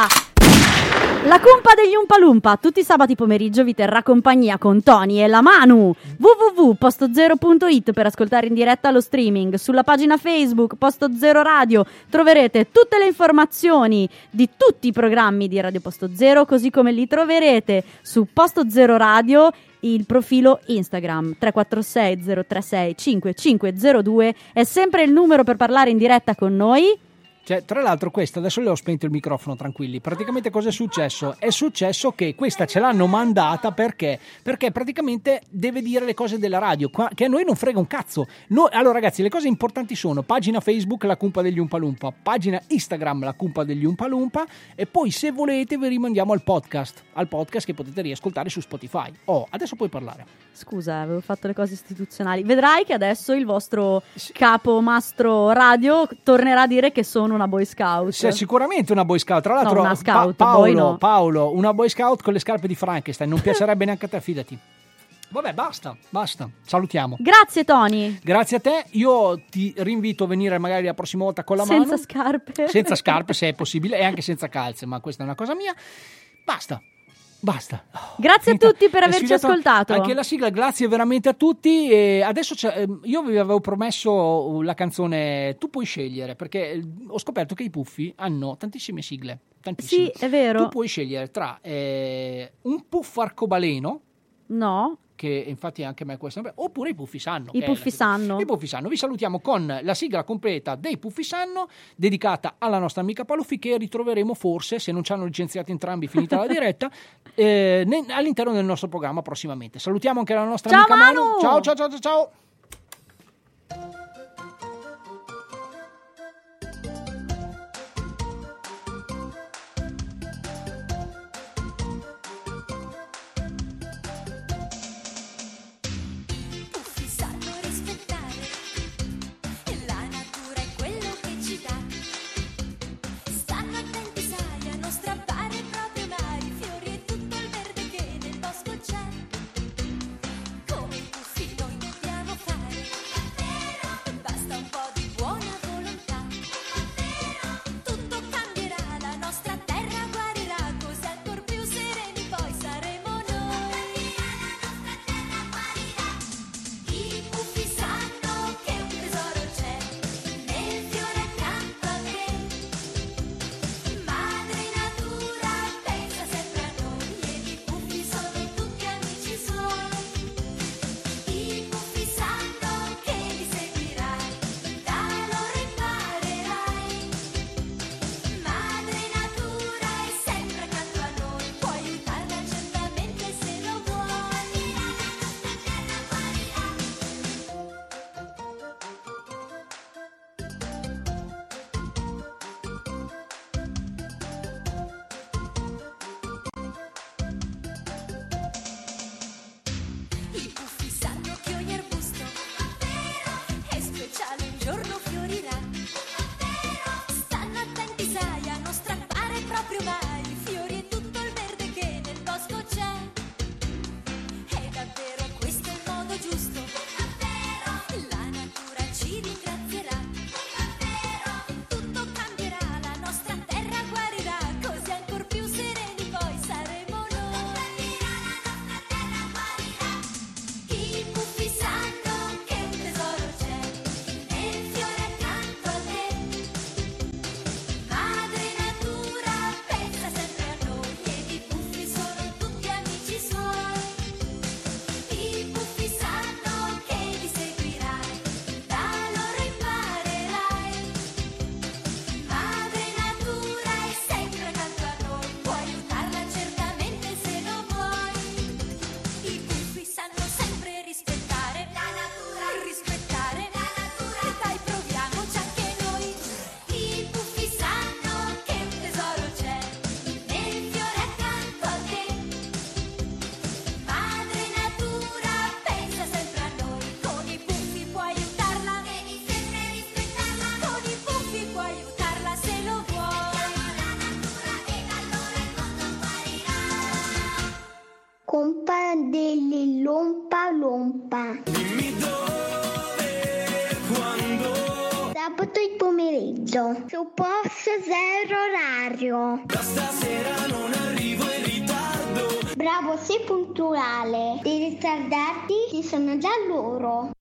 La Cumpa degli Umpalumpa tutti i sabati pomeriggio vi terrà compagnia con Tony e la Manu. Vu vu vu punto posto zero punto it per ascoltare in diretta lo streaming. Sulla pagina Facebook Posto Zero Radio troverete tutte le informazioni di tutti i programmi di Radio Posto Zero, così come li troverete su Posto Zero Radio il profilo Instagram. Tre quattro sei zero tre sei cinque cinque zero due è sempre il numero per parlare in diretta con noi. Cioè, tra l'altro questa, adesso le ho spento il microfono, tranquilli, praticamente cosa è successo? È successo che questa ce l'hanno mandata perché? Perché praticamente deve dire le cose della radio, che a noi non frega un cazzo. Noi, allora ragazzi, le cose importanti sono pagina Facebook La Cumpa degli Umpalumpa, pagina Instagram La Cumpa degli Umpalumpa, e poi se volete vi rimandiamo al podcast, al podcast che potete riascoltare su Spotify. Oh, adesso puoi parlare. Scusa, avevo fatto le cose istituzionali. Vedrai che adesso il vostro capo mastro radio tornerà a dire che sono una boy scout. Sì, sicuramente una boy scout. Tra l'altro, no, una scout, pa- Paolo, boy no. Paolo, una boy scout con le scarpe di Frankenstein. Non piacerebbe neanche a te, fidati. Vabbè, basta, basta. Salutiamo. Grazie, Tony. Grazie a te. Io ti rinvito a venire magari la prossima volta con la mano. Senza scarpe. Senza scarpe, se è possibile, e anche senza calze, ma questa è una cosa mia. Basta. Basta. Oh, grazie finita. A tutti per averci ascoltato. Anche la sigla, grazie veramente a tutti. E adesso c'è, io vi avevo promesso la canzone Tu puoi scegliere, perché ho scoperto che i Puffi hanno tantissime sigle. Tantissime. Sì, è vero. Tu puoi scegliere tra eh, un puff arcobaleno. No. Che infatti anche a me questo, oppure i Puffi sanno. I Puffi sanno. I Puffi sanno. Vi salutiamo con la sigla completa dei Puffi sanno, dedicata alla nostra amica Paluffi, che ritroveremo forse, se non ci hanno licenziato entrambi finita la diretta, eh, ne, all'interno del nostro programma prossimamente. Salutiamo anche la nostra ciao amica Manu. Manu. Ciao ciao ciao ciao ciao. Dimmi dove, quando. Sabato il pomeriggio. Su Posto Posto Zero Radio. Da stasera non arrivo in ritardo. Bravo, sei puntuale. I ritardarti ci sono già loro.